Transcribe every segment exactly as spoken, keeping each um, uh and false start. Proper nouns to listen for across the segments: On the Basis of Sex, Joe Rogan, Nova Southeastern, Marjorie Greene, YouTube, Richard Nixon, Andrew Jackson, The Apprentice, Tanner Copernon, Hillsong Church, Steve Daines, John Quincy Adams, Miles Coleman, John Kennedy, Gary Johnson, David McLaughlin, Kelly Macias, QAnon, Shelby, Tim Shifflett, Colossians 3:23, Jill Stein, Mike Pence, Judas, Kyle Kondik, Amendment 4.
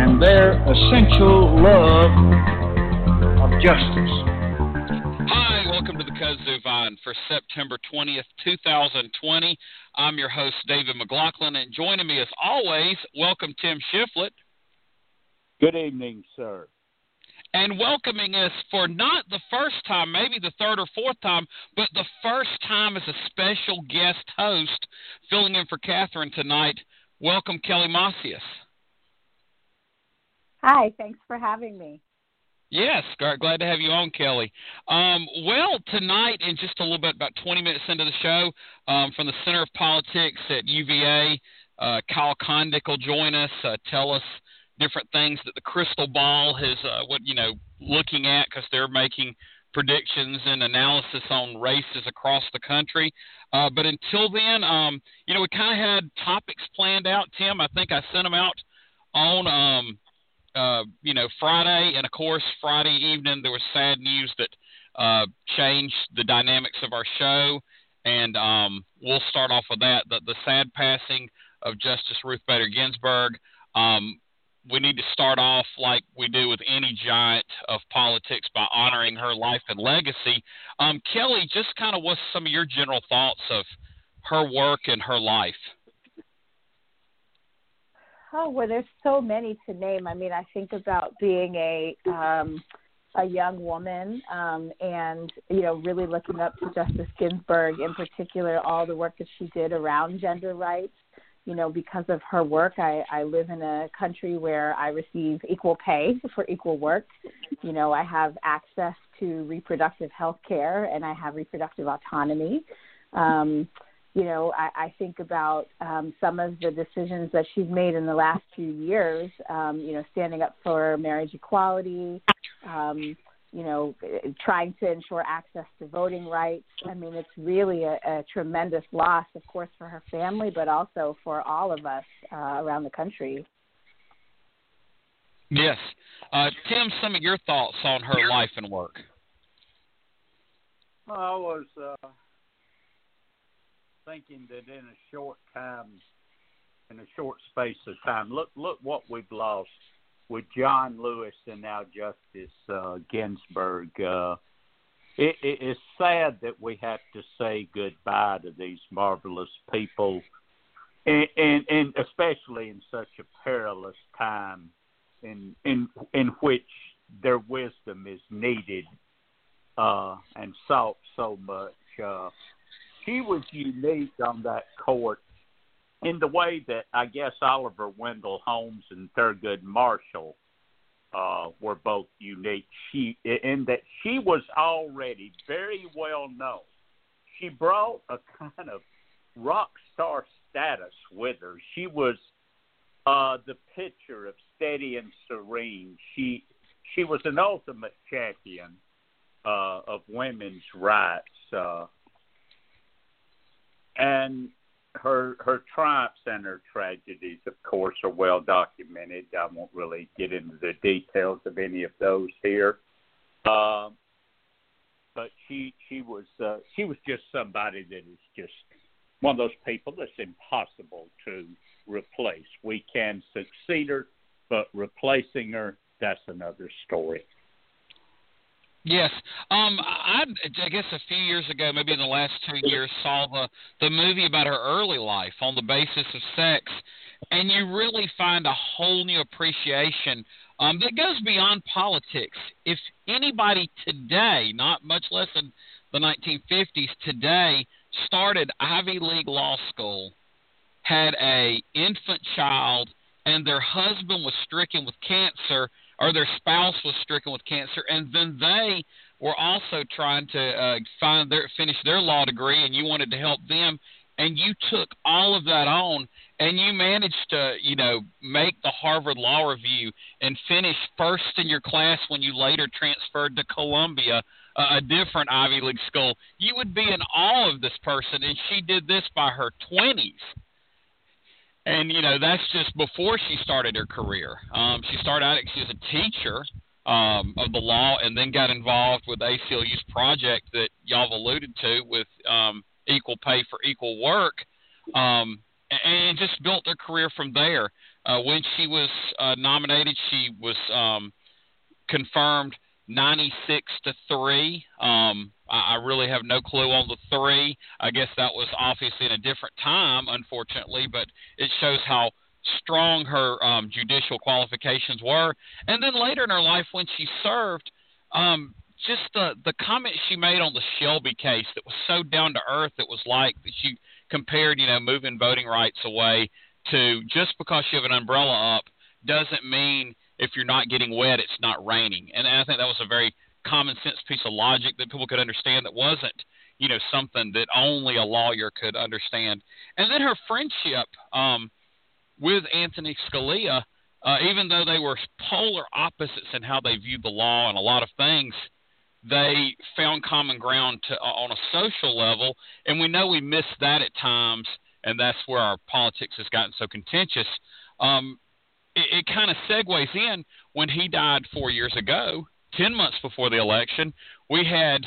and their essential love of justice. Hi, welcome to the Kozuvan for September twentieth, twenty twenty. I'm your host, David McLaughlin, and joining me as always, welcome Tim Shifflett. Good evening, sir. And welcoming us for not the first time, maybe the third or fourth time, but the first time as a special guest host filling in for Catherine tonight, welcome Kelly Macias. Hi, thanks for having me. Yes, glad to have you on, Kelly. Um, well, tonight, in just a little bit, about twenty minutes into the show, um, from the Center of Politics at U V A, uh, Kyle Kondik will join us, uh, tell us different things that the Crystal Ball is, uh, what you know, looking at, because they're making predictions and analysis on races across the country. Uh, but until then, um, you know, we kind of had topics planned out, Tim. I think I sent them out on um, – Uh, you know, Friday, and of course, Friday evening, there was sad news that uh, changed the dynamics of our show, and um, we'll start off with that, the, the sad passing of Justice Ruth Bader Ginsburg. Um, we need to start off like we do with any giant of politics by honoring her life and legacy. Um, Kelly, just kind of what's some of your general thoughts of her work and her life? Oh, well, there's so many to name. I mean, I think about being a um, a young woman um, and, you know, really looking up to Justice Ginsburg in particular, all the work that she did around gender rights. You know, because of her work, I, I live in a country where I receive equal pay for equal work. You know, I have access to reproductive health care and I have reproductive autonomy. Um You know, I, I think about um, some of the decisions that she's made in the last few years, um, you know, standing up for marriage equality, um, you know, trying to ensure access to voting rights. I mean, it's really a, a tremendous loss, of course, for her family, but also for all of us uh, around the country. Yes. Uh, Tim, some of your thoughts on her life and work. Well, I was... Uh... thinking that in a short time, in a short space of time, look look what we've lost with John Lewis and now Justice uh, Ginsburg. Uh, it, it, it's sad that we have to say goodbye to these marvelous people, and, and, and especially in such a perilous time in in, in which their wisdom is needed uh, and sought so much. Uh, She was unique on that court in the way that I guess Oliver Wendell Holmes and Thurgood Marshall uh, were both unique. She, in that she was already very well known. She brought a kind of rock star status with her. She was uh, the picture of steady and serene. She she was an ultimate champion uh, of women's rights. Uh, And her her triumphs and her tragedies, of course, are well documented. I won't really get into the details of any of those here, uh, but she she was uh, she was just somebody that is just one of those people that's impossible to replace. We can succeed her, but replacing her, that's another story. Yes. Um, I, I guess a few years ago, maybe in the last two years, saw the, the movie about her early life, On the Basis of Sex, and you really find a whole new appreciation um, that goes beyond politics. If anybody today, not much less in the nineteen fifties, today started Ivy League law school, had a infant child, and their husband was stricken with cancer, or their spouse was stricken with cancer, and then they were also trying to uh, find their, finish their law degree, and you wanted to help them, and you took all of that on, and you managed to, you know, make the Harvard Law Review and finish first in your class when you later transferred to Columbia, uh, a different Ivy League school, you would be in awe of this person, and she did this by her twenties. And, you know, that's just before she started her career. Um, she started out, she was a teacher um, of the law, and then got involved with A C L U's project that y'all have alluded to with um, equal pay for equal work, um, and just built her career from there. Uh, when she was uh, nominated, she was um, confirmed ninety-six to three. Um, I, I really have no clue on the three. I guess that was obviously in a different time, unfortunately, but it shows how strong her um, judicial qualifications were. And then later in her life when she served, um, just the, the comment she made on the Shelby case that was so down to earth, it was like she compared, you know, moving voting rights away to just because you have an umbrella up doesn't mean if you're not getting wet, it's not raining. And I think that was a very common sense piece of logic that people could understand that wasn't, you know, something that only a lawyer could understand. And then her friendship um, with Anthony Scalia, uh, even though they were polar opposites in how they viewed the law and a lot of things, they found common ground to, uh, on a social level. And we know we miss that at times, and that's where our politics has gotten so contentious. Um, It, it kind of segues in when he died four years ago, ten months before the election, we had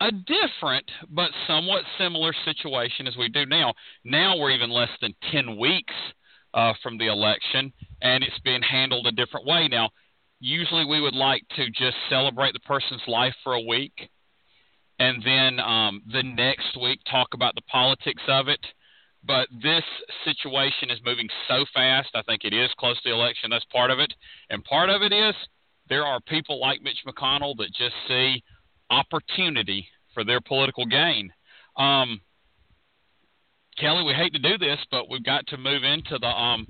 a different but somewhat similar situation as we do now. Now we're even less than ten weeks uh, from the election, and it's been handled a different way. Now, usually we would like to just celebrate the person's life for a week and then um, the next week talk about the politics of it. But this situation is moving so fast, I think it is close to the election. That's part of it. And part of it is there are people like Mitch McConnell that just see opportunity for their political gain. Um, Kelly, we hate to do this, but we've got to move into the, um,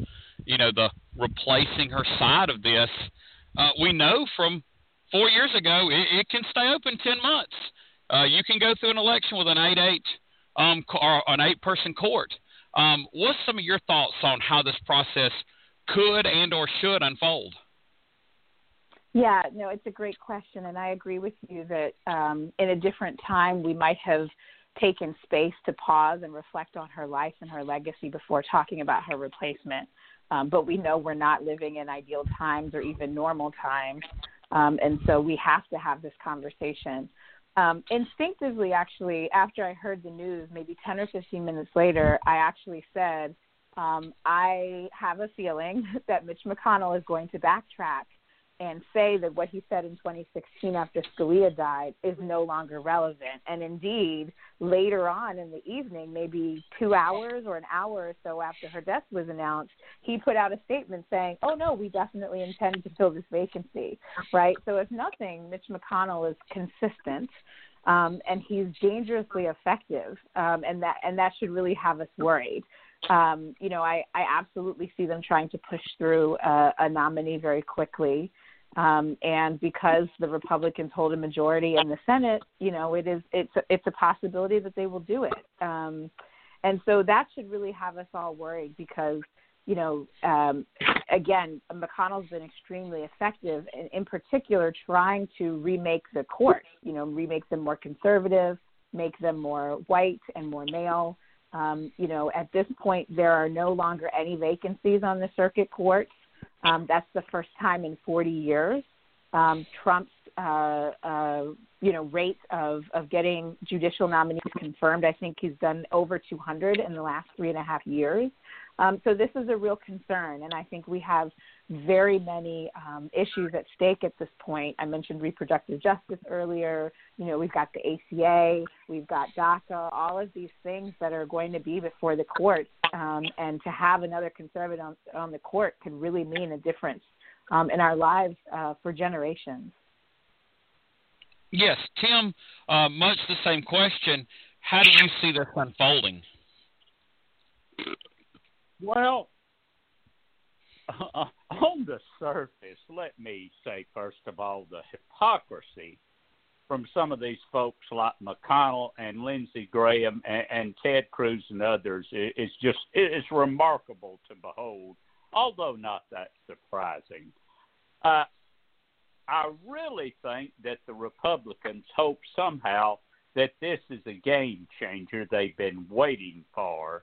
you know, the replacing her side of this. Uh, we know from four years ago it, it can stay open ten months. Uh, you can go through an election with an eight eight Um, or an eight-person court. Um, what's some of your thoughts on how this process could and or should unfold? Yeah, no, it's a great question, and I agree with you that um, in a different time we might have taken space to pause and reflect on her life and her legacy before talking about her replacement. Um, but we know we're not living in ideal times or even normal times, um, and so we have to have this conversation. Um, instinctively, actually, after I heard the news, maybe ten or fifteen minutes later, I actually said, um, I have a feeling that Mitch McConnell is going to backtrack and say that what he said in twenty sixteen after Scalia died is no longer relevant. And indeed, later on in the evening, maybe two hours or an hour or so after her death was announced, he put out a statement saying, oh, no, we definitely intend to fill this vacancy, right? So if nothing, Mitch McConnell is consistent, um, and he's dangerously effective, um, and that and that should really have us worried. Um, you know, I, I absolutely see them trying to push through a, a nominee very quickly. Um, and because the Republicans hold a majority in the Senate, you know, it is, it's, it's a possibility that they will do it. Um, and so that should really have us all worried because, you know, um, again, McConnell's been extremely effective in, in particular, trying to remake the court, you know, remake them more conservative, make them more white and more male. Um, you know, at this point, there are no longer any vacancies on the circuit courts. Um, that's the first time in forty years. Um, Trump's, uh, uh, you know, rate of, of getting judicial nominees confirmed, I think he's done over two hundred in the last three and a half years. Um, so this is a real concern, and I think we have very many um, issues at stake at this point. I mentioned reproductive justice earlier. You know, we've got the A C A, we've got DACA, all of these things that are going to be before the court, um, and to have another conservative on, on the court could really mean a difference um, in our lives uh, for generations. Yes, Tim, uh, much the same question. How do you see this unfolding? Well, uh, on the surface, let me say, first of all, the hypocrisy from some of these folks like McConnell and Lindsey Graham and, and Ted Cruz and others, it, it's just it, it's remarkable to behold, although not that surprising. Uh, I really think that the Republicans hope somehow that this is a game changer they've been waiting for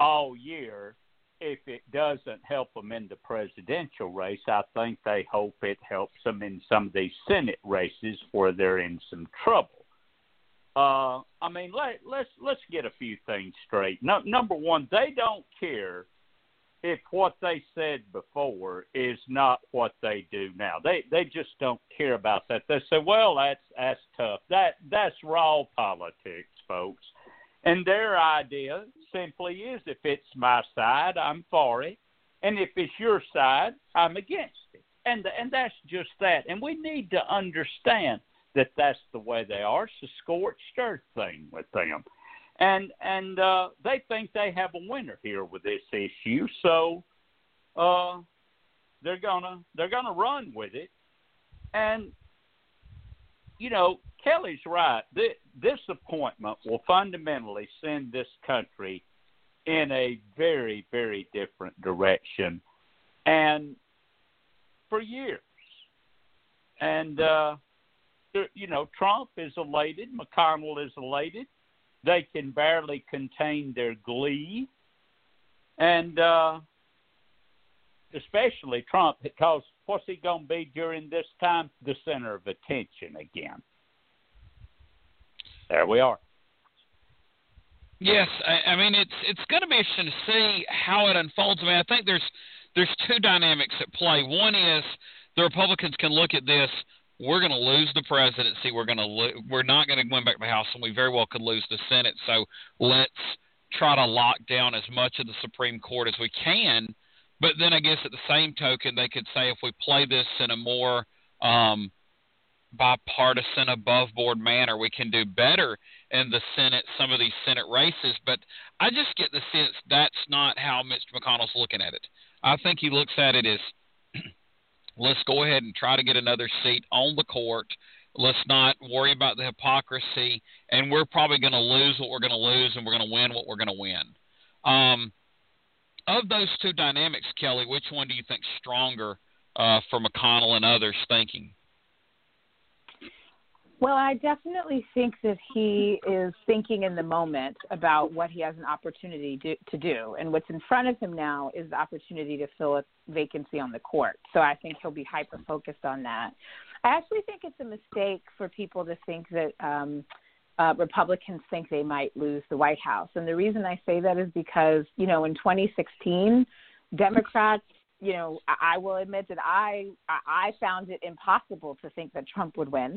all year. If it doesn't help them in the presidential race, I think they hope it helps them in some of these Senate races where they're in some trouble. Uh, I mean, let, let's let's get a few things straight. No, number one, they don't care if what they said before is not what they do now. They they just don't care about that. They say, well, that's that's tough. That that's raw politics, folks. And their idea simply is, if it's my side, I'm for it. And if it's your side, I'm against it. And and that's just that. And we need to understand that that's the way they are. It's a scorched earth thing with them. And and uh, they think they have a winner here with this issue. So uh, they're gonna they're gonna run with it. And you know, Kelly's right. This, this appointment will fundamentally send this country in a very, very different direction, and for years. And, uh, you know, Trump is elated. McConnell is elated. They can barely contain their glee. And uh, especially Trump, because what's he going to be during this time? The center of attention again. There we are. Yes, I, I mean it's it's going to be interesting to see how it unfolds. I mean, I think there's there's two dynamics at play. One is the Republicans can look at this. We're going to lose the presidency. We're going to lo- we're not going to win back the House, and we very well could lose the Senate. So let's try to lock down as much of the Supreme Court as we can. But then I guess at the same token, they could say if we play this in a more um, bipartisan, above-board manner, we can do better in the Senate, some of these Senate races. But I just get the sense that's not how Mitch McConnell's looking at it. I think he looks at it as, let's go ahead and try to get another seat on the court. Let's not worry about the hypocrisy, and we're probably going to lose what we're going to lose, and we're going to win what we're going to win. Um Of those two dynamics, Kelly, which one do you think is stronger uh, for McConnell and others thinking? Well, I definitely think that he is thinking in the moment about what he has an opportunity do, to do. And what's in front of him now is the opportunity to fill a vacancy on the court. So I think he'll be hyper-focused on that. I actually think it's a mistake for people to think that um, – Uh, Republicans think they might lose the White House. And the reason I say that is because, you know, in twenty sixteen, Democrats, you know, I, I will admit that I I found it impossible to think that Trump would win.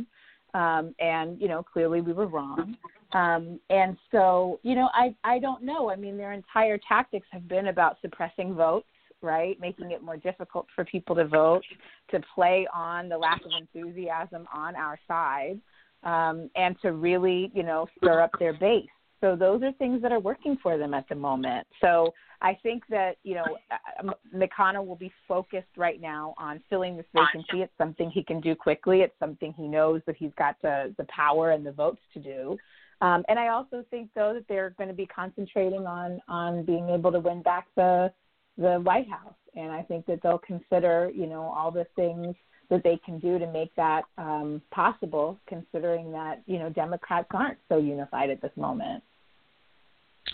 Um, and, you know, clearly we were wrong. Um, and so, you know, I, I don't know. I mean, their entire tactics have been about suppressing votes, right, making it more difficult for people to vote, to play on the lack of enthusiasm on our side. Um, and to really, you know, stir up their base. So those are things that are working for them at the moment. So I think that, you know, McConnell will be focused right now on filling this vacancy. It's something he can do quickly. It's something he knows that he's got the, the power and the votes to do. Um, and I also think, though, that they're going to be concentrating on, on being able to win back the the White House. And I think that they'll consider, you know, all the things that they can do to make that um, possible, considering that, you know, Democrats aren't so unified at this moment.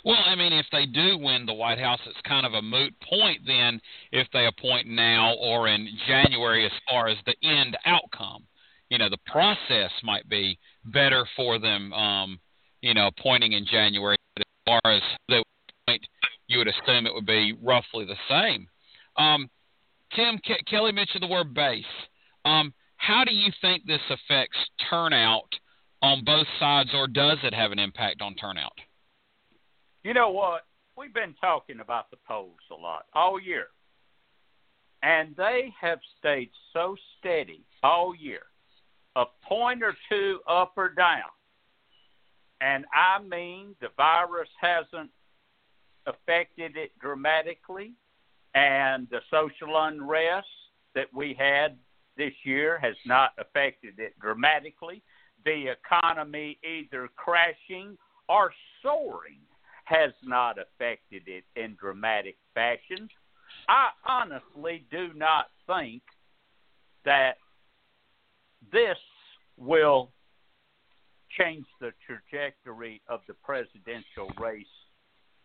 Well, I mean, if they do win the White House, it's kind of a moot point then if they appoint now or in January as far as the end outcome. You know, the process might be better for them, um, you know, appointing in January. But as far as the point, you would assume it would be roughly the same. Um, Tim, Ke- Kelly mentioned the word base. Um, how do you think this affects turnout on both sides, or does it have an impact on turnout? You know what? We've been talking about the polls a lot all year, and they have stayed so steady all year, a point or two up or down. And I mean, the virus hasn't affected it dramatically, and the social unrest that we had this year has not affected it dramatically. the economy either crashing or soaring has not affected it in dramatic fashion. I honestly do not think that this will change the trajectory of the presidential race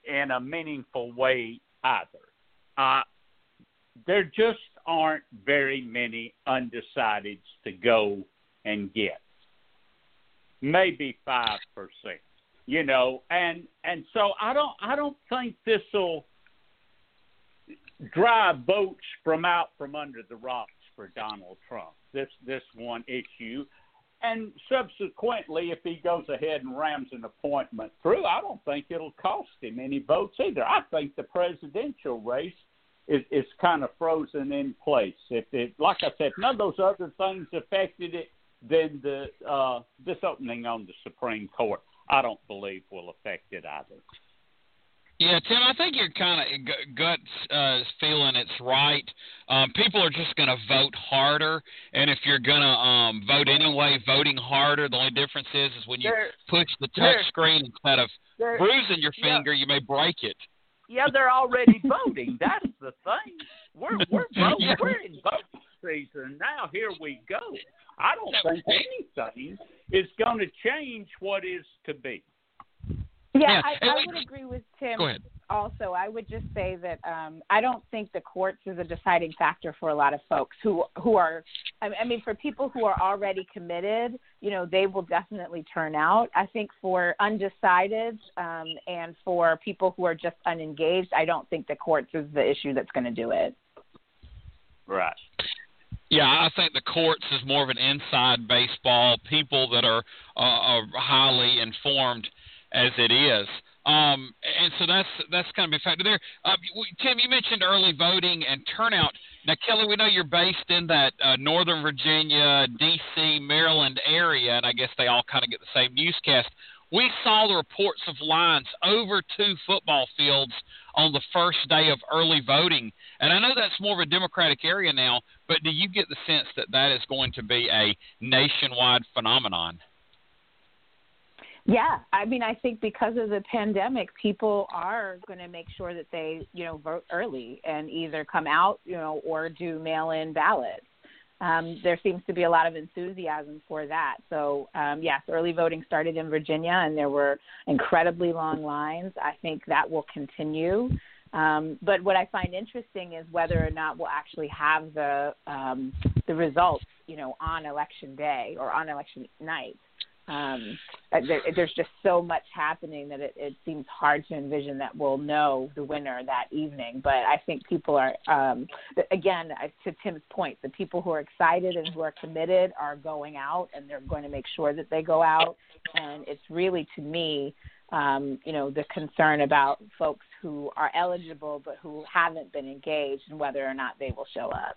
in a meaningful way either. Uh, there just aren't very many undecideds to go and get. Maybe five percent, you know, and and so I don't I don't think this will drive votes from out from under the rocks for Donald Trump, this this one issue. And subsequently, if he goes ahead and rams an appointment through, I don't think it'll cost him any votes either. I think the presidential race is, is kind of frozen in place. If it, like I said, if none of those other things affected it, then the uh, this opening on the Supreme Court, I don't believe will affect it either. Yeah, Tim, I think your kind of gut's uh, feeling it's right. Um, people are just going to vote harder, and if you're going to um, vote anyway, voting harder, the only difference is, is when you there, push the touch there, screen instead of there, bruising your finger, yeah. You may break it. Yeah, they're already voting. That's the thing. We're we're voting. We're in voting season now. Here we go. I don't think anything is going to change what is to be. Yeah, I, I would agree with Tim also. I would just say that um, I don't think the courts is a deciding factor for a lot of folks who, who are, I mean, for people who are already committed, you know, they will definitely turn out. I think for undecided um, and for people who are just unengaged, I don't think the courts is the issue that's going to do it. Right. Yeah, I think the courts is more of an inside baseball, people that are, uh, are highly informed as it is. Um, and so that's that's going to be a factor there. Uh, Tim, you mentioned early voting and turnout. Now, Kelly, we know you're based in that uh, Northern Virginia, D C, Maryland area, and I guess they all kind of get the same newscast. We saw the reports of lines over two football fields on the first day of early voting. And I know that's more of a Democratic area now, but do you get the sense that that is going to be a nationwide phenomenon? Yeah, I mean, I think because of the pandemic, people are going to make sure that they, you know, vote early and either come out, you know, or do mail-in ballots. Um, there seems to be a lot of enthusiasm for that. So, um, yes, early voting started in Virginia, and there were incredibly long lines. I think that will continue. Um, but what I find interesting is whether or not we'll actually have the um, the results, you know, on election day or on election night. Um, there, there's just so much happening that it, it seems hard to envision that we'll know the winner that evening. But I think people are, um, again, to Tim's point, the people who are excited and who are committed are going out, and they're going to make sure that they go out. And it's really, to me, um, you know, the concern about folks who are eligible but who haven't been engaged and whether or not they will show up.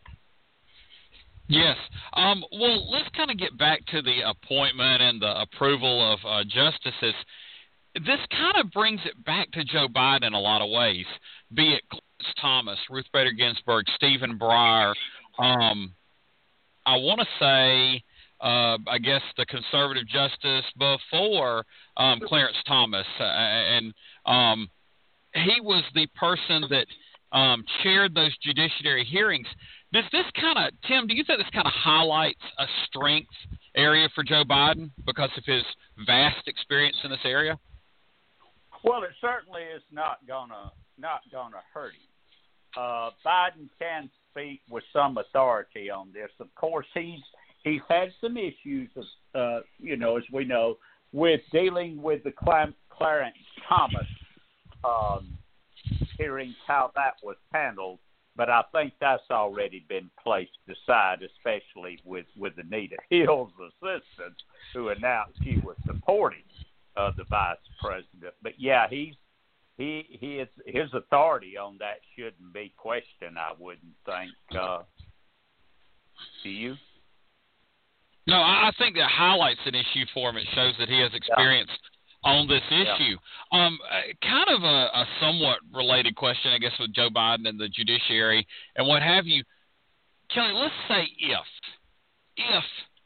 Yes. Um, well, let's kind of get back to the appointment and the approval of uh, justices. This kind of brings it back to Joe Biden in a lot of ways, be it Clarence Thomas, Ruth Bader Ginsburg, Stephen Breyer. Um, I want to say, uh, I guess, the conservative justice before um, Clarence Thomas. Uh, and um, he was the person that um, chaired those judiciary hearings. Does this kind of, Tim, do you think this kind of highlights a strength area for Joe Biden because of his vast experience in this area? Well, it certainly is not gonna not gonna hurt him. Uh, Biden can speak with some authority on this. Of course, he's he's had some issues, uh, you know, as we know, with dealing with the Clarence Thomas um, hearings, how that was handled. But I think that's already been placed aside, especially with, with Anita Hill's assistants, who announced he was supporting uh, the vice president. But, yeah, he's, he he is, his authority on that shouldn't be questioned, I wouldn't think. Uh, do you? No, I think that highlights an issue for him. It shows that he has experience yeah. on this issue. Yeah. Um, kind of a, a somewhat related question, I guess, with Joe Biden and the judiciary and what have you. Kelly, let's say if, if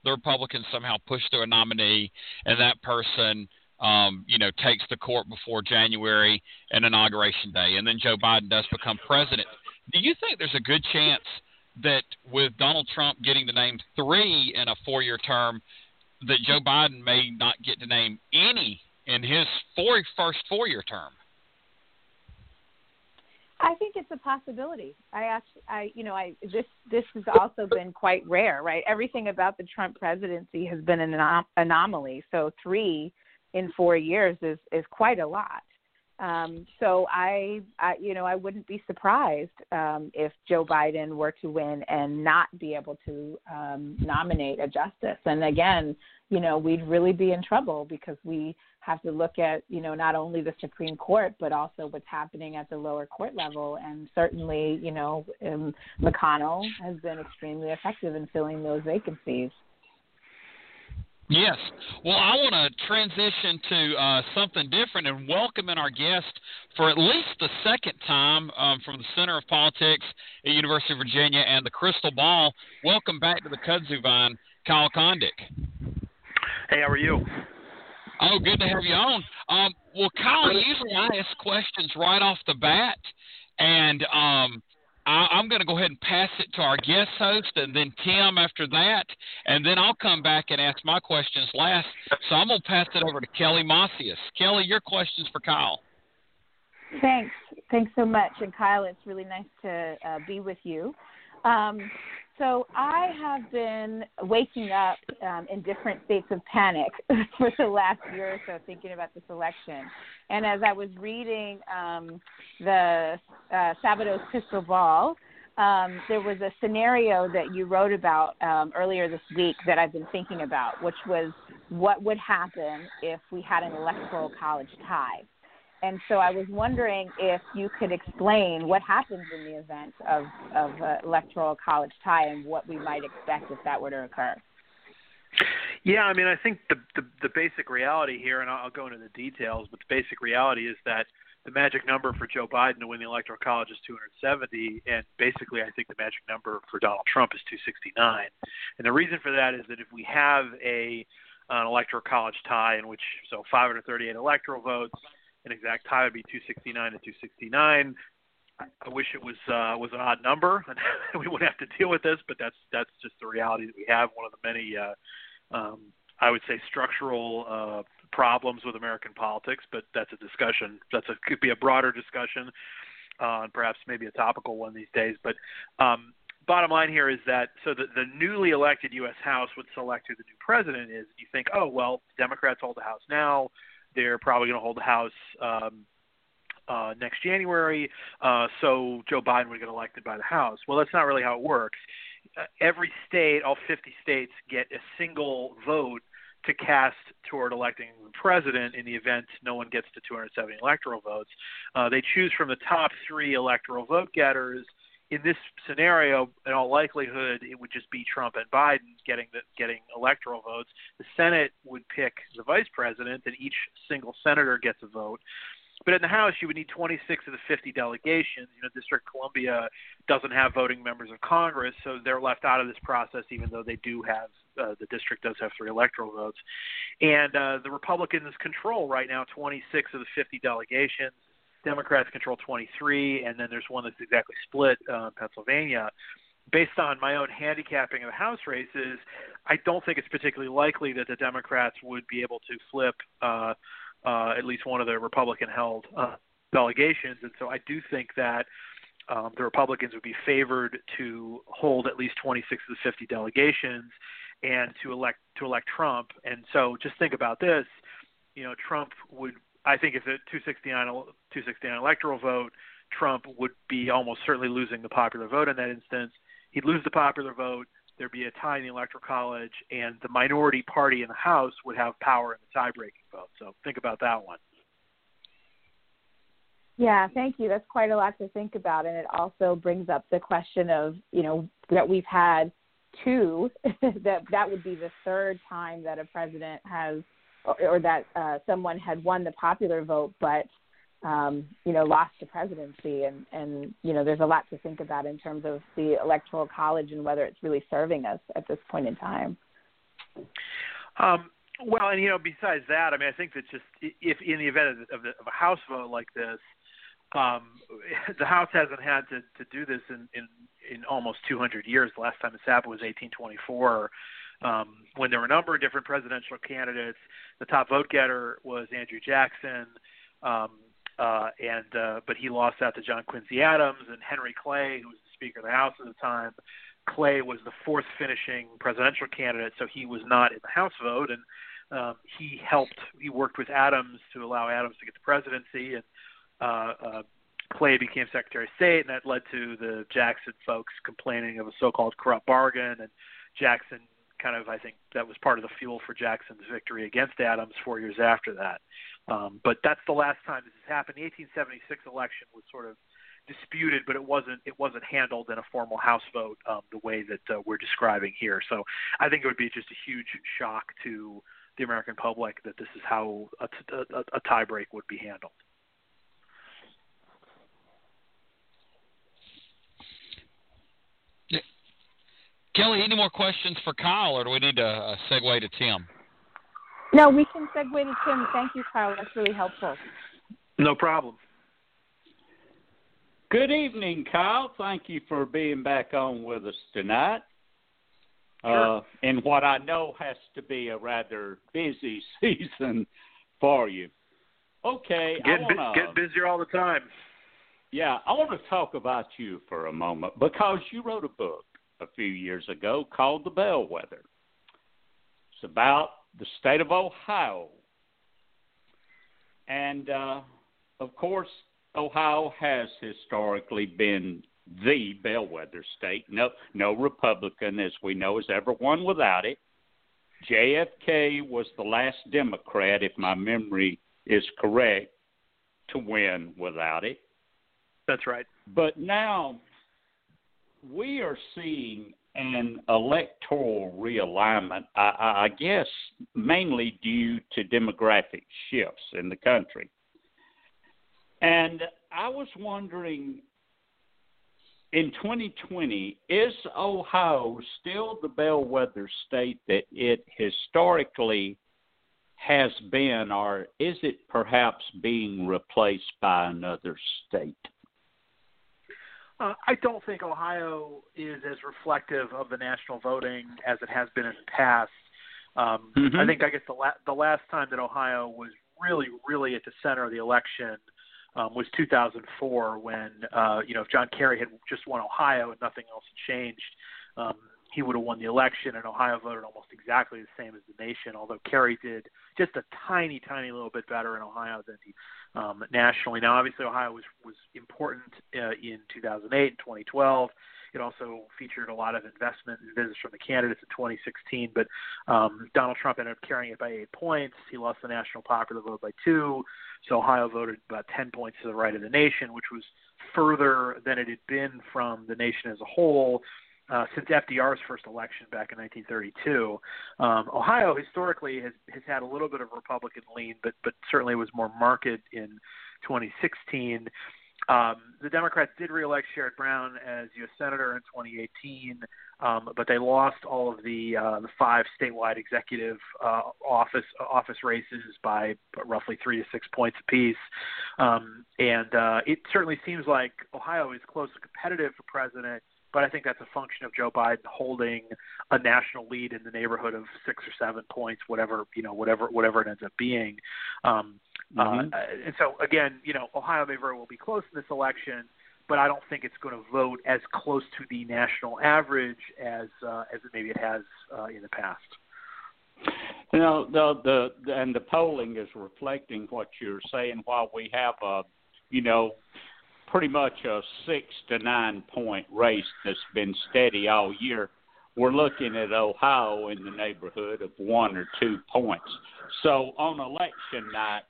the Republicans somehow push through a nominee and that person, um, you know, takes the court before January and Inauguration Day, and then Joe Biden does become president. Do you think there's a good chance that with Donald Trump getting to name three in a four-year term, that Joe Biden may not get to name any in his four, first four-year term? I think it's a possibility. I actually, I, you know, I this this has also been quite rare, right? Everything about the Trump presidency has been an anom- anomaly. So three in four years is is quite a lot. Um, so I, I, you know, I wouldn't be surprised um, if Joe Biden were to win and not be able to um, nominate a justice. And again, you know, we'd really be in trouble because we have to look at, you know, not only the Supreme Court, but also what's happening at the lower court level. And certainly, you know, um, McConnell has been extremely effective in filling those vacancies. Yes. Well, I want to transition to uh, something different and welcome in our guest for at least the second time um, from the Center of Politics at University of Virginia and the Crystal Ball. Welcome back to the Kozuvan, Kyle Kondik. Hey, how are you? Oh, good to have you on. Um, well, Kyle, usually I ask questions right off the bat, and um, I, I'm going to go ahead and pass it to our guest host and then Tim after that, and then I'll come back and ask my questions last. So I'm going to pass it over to Kelly Macias. Kelly, your questions for Kyle. Thanks. Thanks so much. And, Kyle, it's really nice to uh, be with you. Um So I have been waking up um, in different states of panic for the last year or so thinking about this election. And as I was reading um, the uh, Sabato's Pistol Ball, um, there was a scenario that you wrote about um, earlier this week that I've been thinking about, which was what would happen if we had an electoral college tie. And so I was wondering if you could explain what happens in the event of, of an electoral college tie and what we might expect if that were to occur. Yeah, I mean, I think the, the, the basic reality here, and I'll go into the details, but the basic reality is that the magic number for Joe Biden to win the electoral college is two hundred seventy, and basically I think the magic number for Donald Trump is two sixty-nine. And the reason for that is that if we have a an electoral college tie in which, so five hundred thirty-eight electoral votes, an exact tie would be two sixty-nine to two sixty-nine. I wish it was uh, was an odd number, and we wouldn't have to deal with this, but that's that's just the reality that we have. One of the many, uh, um, I would say, structural uh, problems with American politics. But that's a discussion. That's a could be a broader discussion, uh, and perhaps maybe a topical one these days. But um, bottom line here is that so the, the newly elected U S House would select who the new president is. You think, oh well, the Democrats hold the House now. They're probably going to hold the House um, uh, next January, uh, so Joe Biden would get elected by the House. Well, that's not really how it works. Uh, every state, all fifty states, get a single vote to cast toward electing the president in the event no one gets to two hundred seventy electoral votes. Uh, they choose from the top three electoral vote getters. In this scenario, in all likelihood, it would just be Trump and Biden getting the, getting electoral votes. The Senate would pick the vice president, and each single senator gets a vote. But in the House, you would need twenty-six of the fifty delegations. You know, District Columbia doesn't have voting members of Congress, so they're left out of this process, even though they do have uh, – the district does have three electoral votes. And uh, the Republicans control right now twenty-six of the fifty delegations. Democrats control twenty-three, and then there's one that's exactly split, uh, Pennsylvania. Based on my own handicapping of the House races, I don't think it's particularly likely that the Democrats would be able to flip uh, uh, at least one of the Republican-held uh, delegations. And so I do think that um, the Republicans would be favored to hold at least twenty-six of the fifty delegations and to elect to elect Trump. And so just think about this. You know, Trump would – I think if the two sixty-nine electoral vote, Trump would be almost certainly losing the popular vote in that instance. He'd lose the popular vote. There'd be a tie in the electoral college, and the minority party in the House would have power in the tie-breaking vote. So think about that one. Yeah, thank you. That's quite a lot to think about, and it also brings up the question of, you know, that we've had two. that that would be the third time that a president has or that uh, someone had won the popular vote, but, um, you know, lost the presidency. And, and, you know, there's a lot to think about in terms of the Electoral College and whether it's really serving us at this point in time. Um, well, and, you know, besides that, I mean, I think that just if in the event of, the, of a House vote like this, um, the House hasn't had to, to do this in, in, in almost two hundred years. The last time this happened was eighteen twenty-four, um, when there were a number of different presidential candidates. The top vote getter was Andrew Jackson, um, uh, and uh, but he lost out to John Quincy Adams and Henry Clay, who was the Speaker of the House at the time. Clay was the fourth finishing presidential candidate, so he was not in the House vote, and um, he helped. He worked with Adams to allow Adams to get the presidency, and uh, uh, Clay became Secretary of State, and that led to the Jackson folks complaining of a so-called corrupt bargain, and Jackson kind of, I think, that was part of the fuel for Jackson's victory against Adams four years after that. Um, but that's the last time this has happened. The eighteen seventy-six election was sort of disputed, but it wasn't it wasn't handled in a formal House vote um, the way that uh, we're describing here. So I think it would be just a huge shock to the American public that this is how a, a, a tie break would be handled. Kelly, any more questions for Kyle, or do we need to uh, segue to Tim? No, we can segue to Tim. Thank you, Kyle. That's really helpful. No problem. Good evening, Kyle. Thank you for being back on with us tonight. Sure. Uh, in what I know has to be a rather busy season for you. Okay. Get, I wanna, get busier all the time. Yeah, I want to talk about you for a moment because you wrote a book a few years ago called The Bellwether. It's about the state of Ohio. And, uh, of course, Ohio has historically been the bellwether state. No, no Republican, as we know, has ever won without it. J F K was the last Democrat, if my memory is correct, to win without it. That's right. But now we are seeing an electoral realignment, I, I guess mainly due to demographic shifts in the country. And I was wondering, in twenty twenty, is Ohio still the bellwether state that it historically has been, or is it perhaps being replaced by another state? Uh, I don't think Ohio is as reflective of the national voting as it has been in the past. Um, mm-hmm. I think, I guess, the, la- the last time that Ohio was really, really at the center of the election Um, was two thousand four when, uh, you know, if John Kerry had just won Ohio and nothing else had changed, um, he would have won the election, and Ohio voted almost exactly the same as the nation, although Kerry did just a tiny, tiny little bit better in Ohio than he um, nationally. Now, obviously, Ohio was, was important uh, in two thousand eight and twenty twelve. It also featured a lot of investment and visits from the candidates in twenty sixteen, but um, Donald Trump ended up carrying it by eight points. He lost the national popular vote by two, so Ohio voted about ten points to the right of the nation, which was further than it had been from the nation as a whole uh, since F D R's first election back in nineteen thirty-two. Um, Ohio historically has, has had a little bit of Republican lean, but, but certainly was more marked in twenty sixteen. Um, the Democrats did reelect Sherrod Brown as U S Senator in twenty eighteen, um, but they lost all of the, uh, the five statewide executive uh, office office races by roughly three to six points apiece. Um, and uh, it certainly seems like Ohio is close to competitive for president, but I think that's a function of Joe Biden holding a national lead in the neighborhood of six or seven points, whatever, you know, whatever, whatever it ends up being. Um, mm-hmm. uh, and so again, you know, Ohio may very well be close in this election, but I don't think it's going to vote as close to the national average as, uh, as maybe it has uh, in the past. You know, the, the, and the polling is reflecting what you're saying. While we have a, you know, pretty much a six to nine point race that's been steady all year, we're looking at Ohio in the neighborhood of one or two points. So on election night,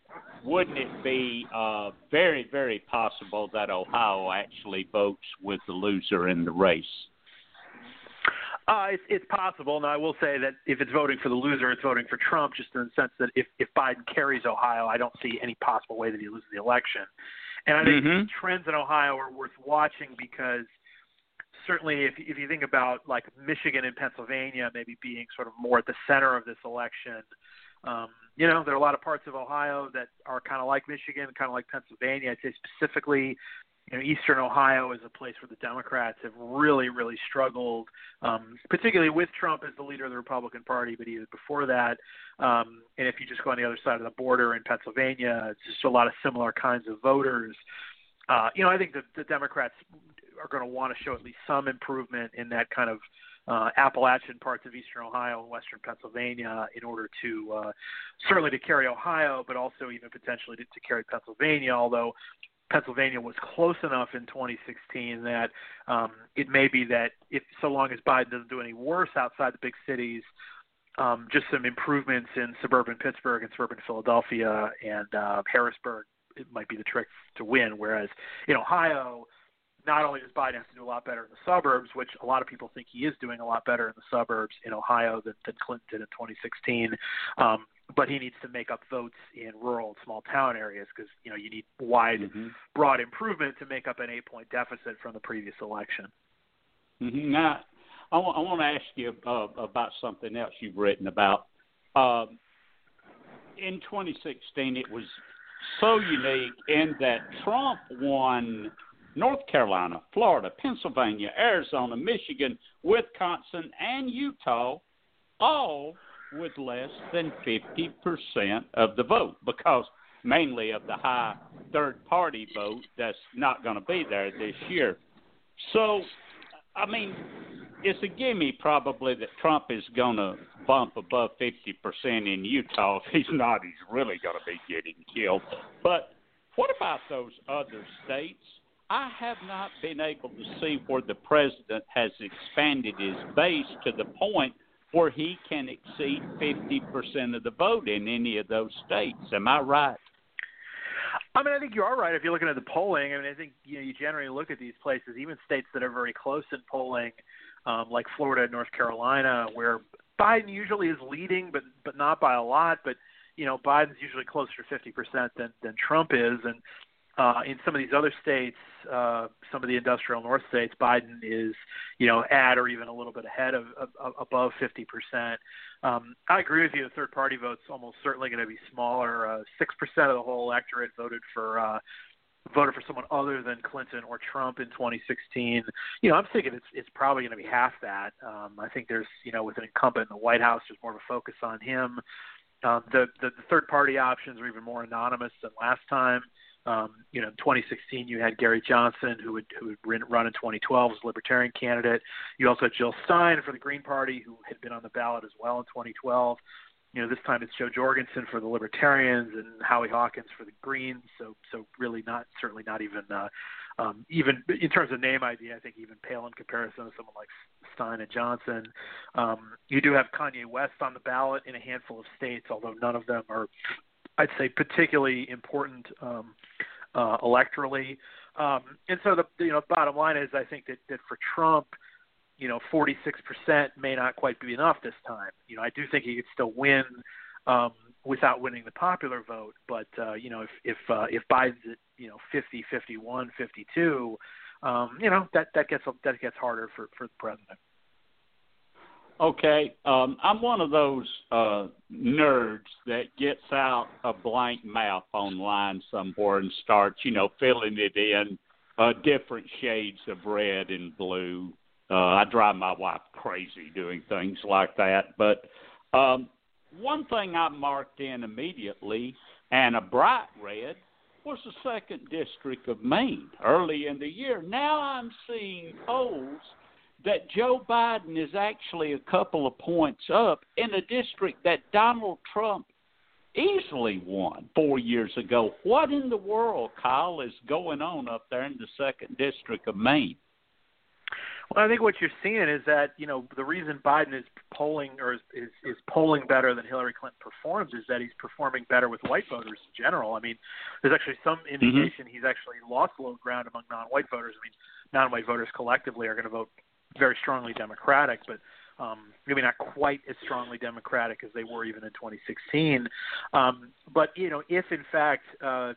wouldn't it be uh, very, very possible that Ohio actually votes with the loser in the race? Uh, it's, it's possible, and I will say that if it's voting for the loser, it's voting for Trump, just in the sense that if, if Biden carries Ohio, I don't see any possible way that he loses the election. And I think mm-hmm. trends in Ohio are worth watching because certainly if, if you think about like Michigan and Pennsylvania maybe being sort of more at the center of this election, um, you know, there are a lot of parts of Ohio that are kind of like Michigan, kind of like Pennsylvania. I'd say specifically, you know, Eastern Ohio is a place where the Democrats have really, really struggled, um, particularly with Trump as the leader of the Republican Party, but even before that. Um, and if you just go on the other side of the border in Pennsylvania, it's just a lot of similar kinds of voters. Uh, you know, I think that the Democrats are going to want to show at least some improvement in that kind of uh, Appalachian parts of Eastern Ohio and Western Pennsylvania in order to uh, certainly to carry Ohio, but also even potentially to, to carry Pennsylvania, although Pennsylvania was close enough in twenty sixteen that um, it may be that if so long as Biden doesn't do any worse outside the big cities, um, just some improvements in suburban Pittsburgh and suburban Philadelphia and uh, Harrisburg, it might be the trick to win. Whereas in Ohio, not only does Biden have to do a lot better in the suburbs, which a lot of people think he is doing a lot better in the suburbs in Ohio than, than Clinton did in twenty sixteen, um, but he needs to make up votes in rural and small town areas because, you know, you need wide, mm-hmm. broad improvement to make up an eight-point deficit from the previous election. Mm-hmm. Now, I, w- I want to ask you uh, about something else you've written about. Uh, in twenty sixteen, it was so unique in that Trump won North Carolina, Florida, Pennsylvania, Arizona, Michigan, Wisconsin, and Utah, all with less than fifty percent of the vote because mainly of the high third-party vote that's not going to be there this year. So, I mean, it's a gimme probably that Trump is going to bump above fifty percent in Utah. If he's not, he's really going to be getting killed. But what about those other states? I have not been able to see where the president has expanded his base to the point where he can exceed fifty percent of the vote in any of those states. Am I right? I mean, I think you are right. If you're looking at the polling, I mean, I think you know, you generally look at these places, even states that are very close in polling, um, like Florida and North Carolina, where Biden usually is leading, but but not by a lot. But, you know, Biden's usually closer to fifty percent than, than Trump is. And Uh, in some of these other states, uh, some of the industrial north states, Biden is, you know, at or even a little bit ahead of, of above fifty percent. Um, I agree with you. The third party vote's almost certainly going to be smaller. Uh, six percent of the whole electorate voted for uh, voted for someone other than Clinton or Trump in twenty sixteen. You know, I'm thinking it's it's probably going to be half that. Um, I think there's, you know, with an incumbent in the White House, there's more of a focus on him. Um, the, the, the third party options are even more anonymous than last time. Um, you know, in twenty sixteen, you had Gary Johnson, who would who would run in twenty twelve as a Libertarian candidate. You also had Jill Stein for the Green Party, who had been on the ballot as well in twenty twelve. You know, this time it's Joe Jorgensen for the Libertarians and Howie Hawkins for the Greens. So, so really not certainly not even uh, um, even in terms of name I D, I think even pale in comparison to someone like Stein and Johnson. Um, you do have Kanye West on the ballot in a handful of states, although none of them are, I'd say, particularly important um, uh, electorally. Um, and so the you know bottom line is I think that, that for Trump, you know, forty-six percent may not quite be enough this time. You know, I do think he could still win um, without winning the popular vote. But, uh, you know, if if, uh, if Biden's at, you know, fifty, fifty-one, fifty-two, um, you know, that, that, gets, that gets harder for, for the president. Okay, um, I'm one of those uh, nerds that gets out a blank map online somewhere and starts, you know, filling it in uh, different shades of red and blue. Uh, I drive my wife crazy doing things like that. But um, one thing I marked in immediately, and a bright red, was the second district of Maine early in the year. Now I'm seeing polls that Joe Biden is actually a couple of points up in a district that Donald Trump easily won four years ago. What in the world, Kyle, is going on up there in the second district of Maine? Well, I think what you're seeing is that, you know, the reason Biden is polling or is, is, is polling better than Hillary Clinton performs is that he's performing better with white voters in general. I mean, there's actually some indication mm-hmm. he's actually lost a little ground among non-white voters. I mean, non-white voters collectively are going to vote very strongly Democratic, but um, maybe not quite as strongly Democratic as they were even in twenty sixteen. Um, but, you know, if in fact uh,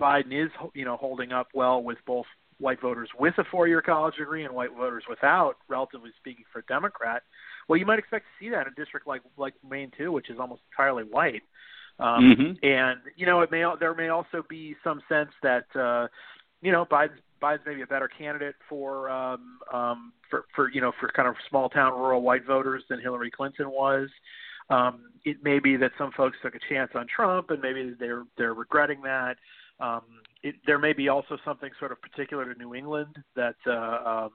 Biden is, you know, holding up well with both white voters with a four-year college degree and white voters without, relatively speaking, for a Democrat, well, you might expect to see that in a district like like Maine, too, which is almost entirely white. Um, mm-hmm. And, you know, it may there may also be some sense that, uh, you know, Biden's, Biden's maybe a better candidate for, um, um, for, for, you know, for kind of small-town rural white voters than Hillary Clinton was. Um, it may be that some folks took a chance on Trump, and maybe they're they're regretting that. Um, it, there may be also something sort of particular to New England that, uh, um,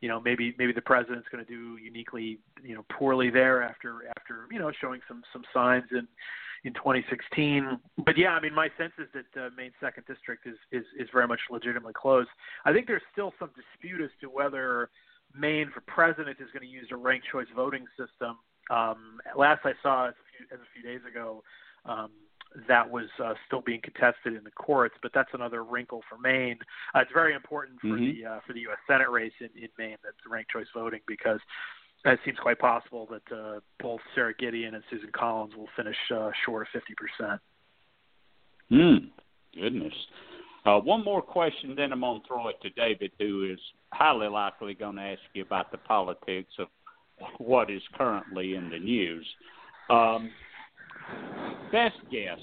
you know, maybe maybe the president's going to do uniquely, you know, poorly there after after you know showing some some signs in in twenty sixteen. But yeah, I mean, my sense is that uh, Maine's second district is, is is very much legitimately close. I think there's still some dispute as to whether Maine for president is going to use a ranked choice voting system. Um, last I saw, as a few, as a few days ago, um, that was uh, still being contested in the courts. But that's another wrinkle for Maine. Uh, it's very important for mm-hmm. the uh, for the U S Senate race in, in Maine that's ranked choice voting, because it seems quite possible that uh, both Sarah Gideon and Susan Collins will finish uh, short of fifty percent. Mm, goodness. Uh, one more question, then I'm going to throw it to David, who is highly likely going to ask you about the politics of what is currently in the news. Um, best guess,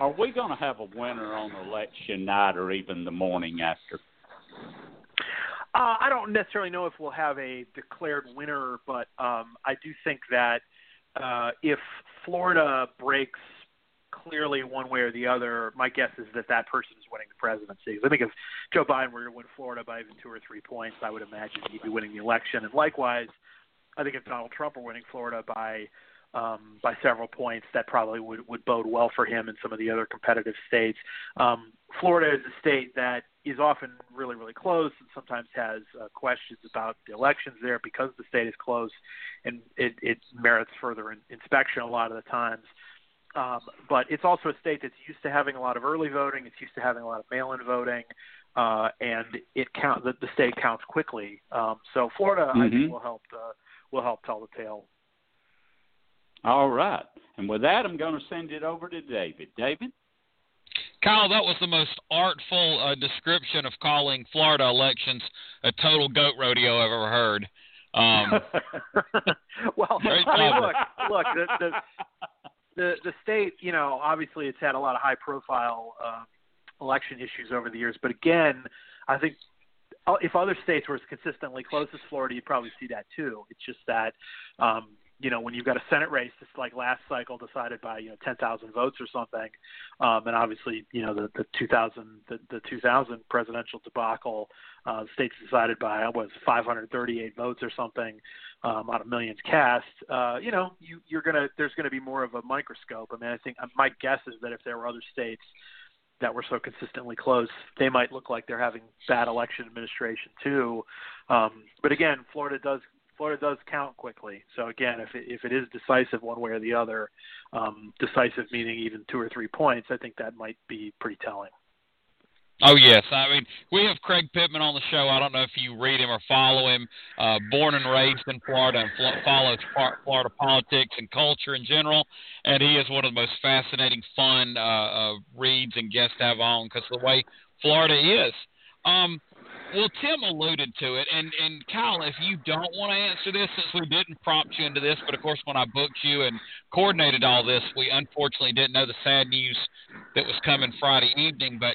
are we going to have a winner on election night or even the morning after? Uh, I don't necessarily know if we'll have a declared winner, but um, I do think that uh, if Florida breaks clearly one way or the other, my guess is that that person is winning the presidency. I think if Joe Biden were to win Florida by even two or three points, I would imagine he'd be winning the election. And likewise, I think if Donald Trump were winning Florida by um, by several points, that probably would, would bode well for him in some of the other competitive states. Um, Florida is a state that is often really, really close and sometimes has uh, questions about the elections there because the state is close and it, it merits further in, inspection a lot of the times. Um, but it's also a state that's used to having a lot of early voting. It's used to having a lot of mail-in voting. Uh, and it count, the, the state counts quickly. Um, so Florida, mm-hmm. I think, will help uh, will help tell the tale. All right. And with that, I'm going to send it over to David. David? Kyle, that was the most artful uh, description of calling Florida elections a total goat rodeo I've ever heard. Um, well, I mean, look, look, the, the, the, the state, you know, obviously it's had a lot of high-profile uh, election issues over the years. But again, I think if other states were as consistently close as Florida, you'd probably see that too. It's just that, um, you know, when you've got a Senate race that's like last cycle decided by, you know, ten thousand votes or something, um, and obviously, you know, the, the two thousand presidential debacle, uh, the state's decided by, I was five hundred thirty-eight votes or something um, out of millions cast, uh, you know, you, you're going to, there's going to be more of a microscope. I mean, I think my guess is that if there were other states that were so consistently close, they might look like they're having bad election administration too. Um, but again, Florida does Florida does count quickly. So again, if it, if it is decisive one way or the other, um, decisive meaning even two or three points, I think that might be pretty telling. Oh, yes. I mean, we have Craig Pittman on the show. I don't know if you read him or follow him, uh, born and raised in Florida and fl- follows Florida politics and culture in general. And he is one of the most fascinating, fun uh, uh, reads and guests to have on because of the way Florida is. Um, well, Tim alluded to it. And, and Kyle, if you don't want to answer this, since we didn't prompt you into this, but of course when I booked you and coordinated all this, we unfortunately didn't know the sad news that was coming Friday evening. But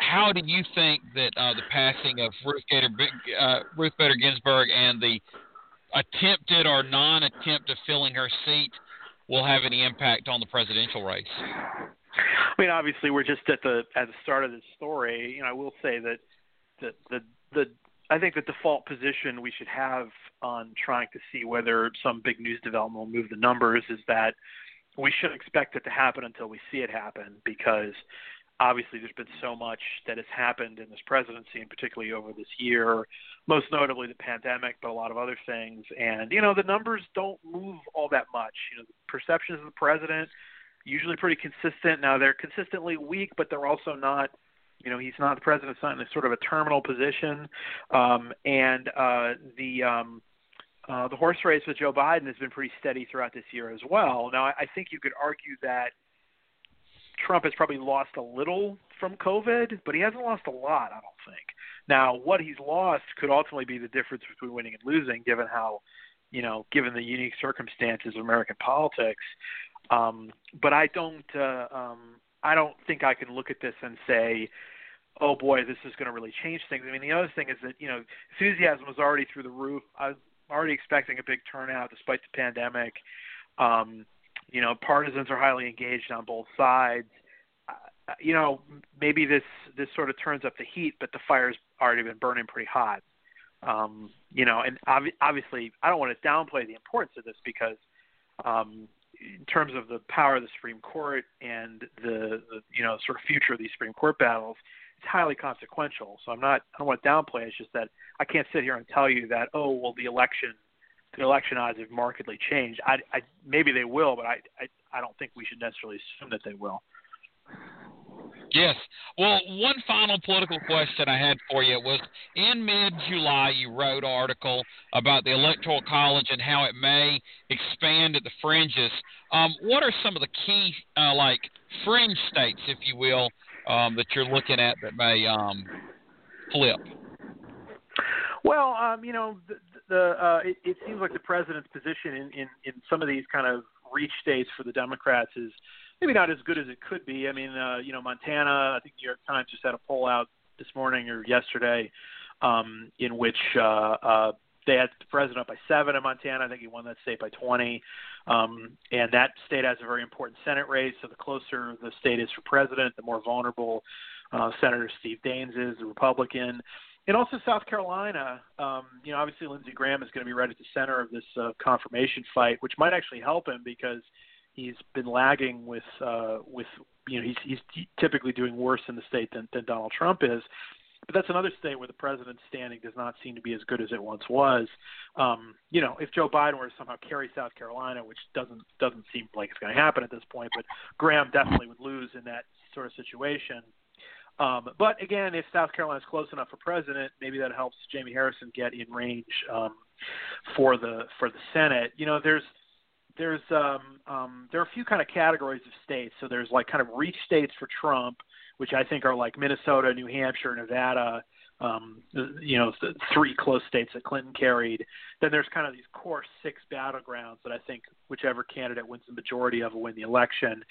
how do you think that uh, the passing of Ruth Bader, uh, Ruth Bader Ginsburg and the attempted or non-attempt of filling her seat will have any impact on the presidential race? I mean, obviously, we're just at the at the start of this story. You know, I will say that the the, the I think the default position we should have on trying to see whether some big news development will move the numbers is that we shouldn't expect it to happen until we see it happen, because obviously, there's been so much that has happened in this presidency, and particularly over this year, most notably the pandemic, but a lot of other things. And, you know, the numbers don't move all that much. You know, the perceptions of the president, usually pretty consistent. Now, they're consistently weak, but they're also not, you know, he's not the president, he's not in a sort of a terminal position. Um, and uh, the um, uh, the horse race with Joe Biden has been pretty steady throughout this year as well. Now, I think you could argue that Trump has probably lost a little from COVID, but he hasn't lost a lot, I don't think. Now, what he's lost could ultimately be the difference between winning and losing, given how, you know, given the unique circumstances of American politics. Um, but I don't, uh, um, I don't think I can look at this and say, oh boy, this is going to really change things. I mean, the other thing is that, you know, enthusiasm was already through the roof. I was already expecting a big turnout despite the pandemic. Um, you know, partisans are highly engaged on both sides. Uh, you know, maybe this, this sort of turns up the heat, but the fire's already been burning pretty hot. Um, you know, and ob- obviously I don't want to downplay the importance of this because, um, in terms of the power of the Supreme Court and the, the, you know, sort of future of these Supreme Court battles, it's highly consequential. So I'm not, I don't want to downplay it. It's just that I can't sit here and tell you that, oh, well, the election, the election odds have markedly changed. I, I maybe they will, but I, I, I don't think we should necessarily assume that they will. Yes. Well, one final political question I had for you was, in mid-July you wrote an article about the Electoral College and how it may expand at the fringes. Um, what are some of the key, uh, like, fringe states, if you will, um, that you're looking at that may um, flip? Well, um, you know, the, the, uh, it, it seems like the president's position in, in, in some of these kind of reach states for the Democrats is maybe not as good as it could be. I mean, uh, you know, Montana, I think the New York Times just had a poll out this morning or yesterday um, in which uh, uh, they had the president up by seven in Montana. I think he won that state by twenty. Um, and that state has a very important Senate race. So the closer the state is for president, the more vulnerable uh, Senator Steve Daines is, the Republican. And also South Carolina, um, you know, obviously Lindsey Graham is going to be right at the center of this uh, confirmation fight, which might actually help him because he's been lagging with, uh, with you know, he's, he's typically doing worse in the state than, than Donald Trump is. But that's another state where the president's standing does not seem to be as good as it once was. Um, you know, if Joe Biden were to somehow carry South Carolina, which doesn't doesn't seem like it's going to happen at this point, but Graham definitely would lose in that sort of situation. Um, but, again, if South Carolina is close enough for president, maybe that helps Jamie Harrison get in range um, for the for the Senate. You know, there's There's um, um, there are a few kind of categories of states. So there's like kind of reach states for Trump, which I think are like Minnesota, New Hampshire, Nevada, um, you know, the three close states that Clinton carried. Then there's kind of these core six battlegrounds that I think whichever candidate wins the majority of will win the election.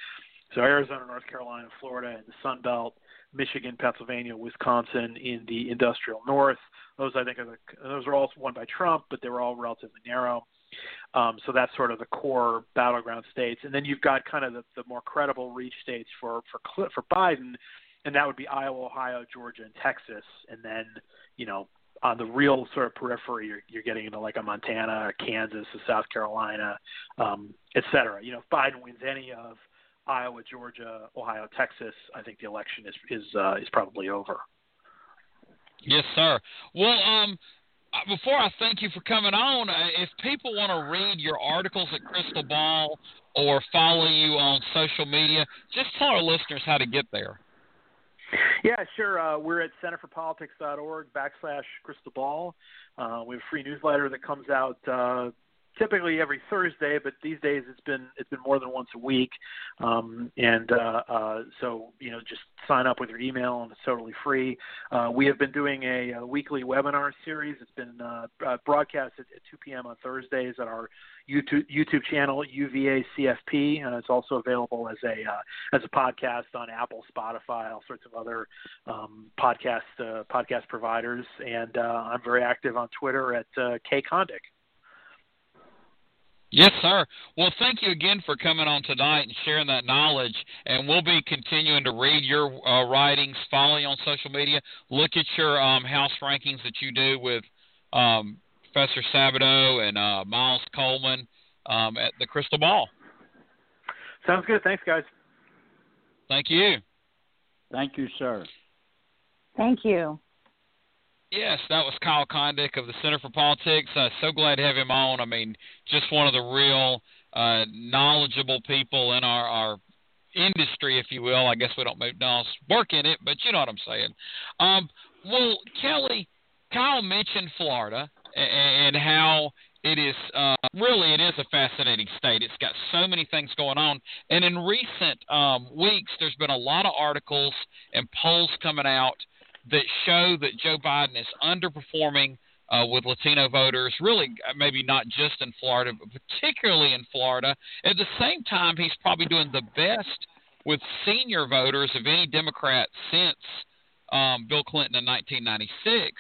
So Arizona, North Carolina, Florida, and the Sun Belt, Michigan, Pennsylvania, Wisconsin in the industrial north. Those I think are the, those are all won by Trump, but they were all relatively narrow. Um, so that's sort of the core battleground states. And then you've got kind of the, the more credible reach states for, for for Biden, and that would be Iowa, Ohio, Georgia, and Texas. And then, you know, on the real sort of periphery, you're, you're getting into like a Montana, Kansas, South Carolina, um, et cetera. You know, if Biden wins any of Iowa, Georgia, Ohio, Texas, I think the election is is uh, is probably over. Yes, sir. Well, um before I thank you for coming on, if people want to read your articles at Crystal Ball or follow you on social media, just tell our listeners how to get there. Yeah, sure. Uh, we're at centerforpolitics.org backslash Crystal Ball. Uh, we have a free newsletter that comes out uh, typically every Thursday, but these days it's been it's been more than once a week. Um, and uh, uh, so, you know, just sign up with your email and it's totally free. Uh, we have been doing a, a weekly webinar series. It's been uh, uh, broadcast at, at two p.m. on Thursdays at our YouTube, YouTube channel, U V A C F P, and it's also available as a uh, as a podcast on Apple, Spotify, all sorts of other um, podcast uh, podcast providers. And uh, I'm very active on Twitter at uh, K Kondik. Yes, sir. Well, thank you again for coming on tonight and sharing that knowledge. And we'll be continuing to read your uh, writings, follow you on social media, look at your um, house rankings that you do with um, Professor Sabato and uh, Miles Coleman um, at the Crystal Ball. Sounds good. Thanks, guys. Thank you. Thank you, sir. Thank you. Yes, that was Kyle Kondik of the Center for Politics. Uh, so glad to have him on. I mean, just one of the real uh, knowledgeable people in our, our industry, if you will. I guess we don't make dollars work in it, but you know what I'm saying. Um, well, Kelly, Kyle mentioned Florida and, and how it is uh, really it is a fascinating state. It's got so many things going on. And in recent um, weeks, there's been a lot of articles and polls coming out that show that Joe Biden is underperforming uh, with Latino voters, really maybe not just in Florida, but particularly in Florida. At the same time, he's probably doing the best with senior voters of any Democrat since um, Bill Clinton in nineteen ninety-six.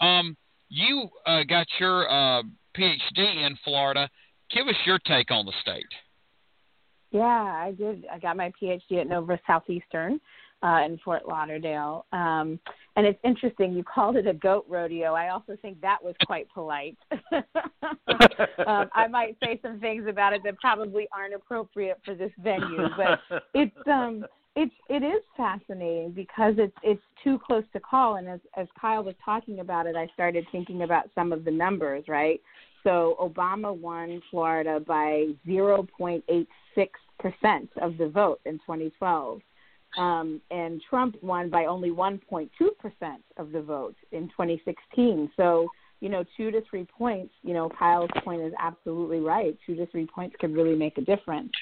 Um, you uh, got your uh, P H D in Florida. Give us your take on the state. Yeah, I did. I got my P H D at Nova Southeastern uh, in Fort Lauderdale. Um, and it's interesting. You called it a goat rodeo. I also think that was quite polite. um, I might say some things about it that probably aren't appropriate for this venue. But it's um, it's it is fascinating because it's it's too close to call. And as, as Kyle was talking about it, I started thinking about some of the numbers, right? So Obama won Florida by zero point eight six percent of the vote in twenty twelve, um, and Trump won by only one point two percent of the vote in twenty sixteen. So, you know, two to three points, you know, Kyle's point is absolutely right. Two to three points could really make a difference.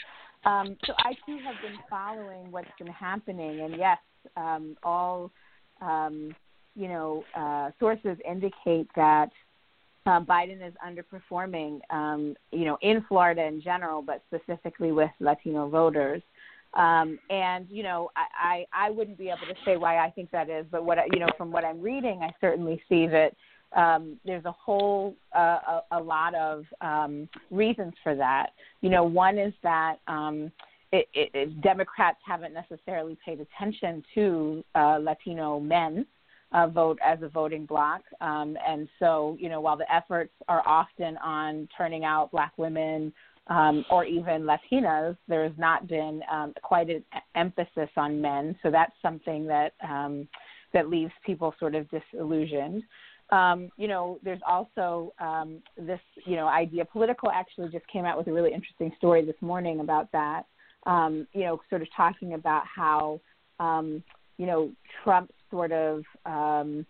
Um, so I, too, have been following what's been happening, and, yes, um, all, um, you know, uh, sources indicate that Uh, Biden is underperforming, um, you know, in Florida in general, but specifically with Latino voters. Um, and, you know, I, I, I wouldn't be able to say why I think that is. But, what I, you know, from what I'm reading, I certainly see that um, there's a whole uh, a, a lot of um, reasons for that. You know, one is that um, it, it, it, Democrats haven't necessarily paid attention to uh, Latino men. Uh, vote as a voting bloc. Um, and so, you know, while the efforts are often on turning out Black women um, or even Latinas, there has not been um, quite an emphasis on men. So that's something that um, that leaves people sort of disillusioned. Um, you know, there's also um, this, you know, idea. Politico actually just came out with a really interesting story this morning about that, um, you know, sort of talking about how, um, you know, Trump's sort of, um,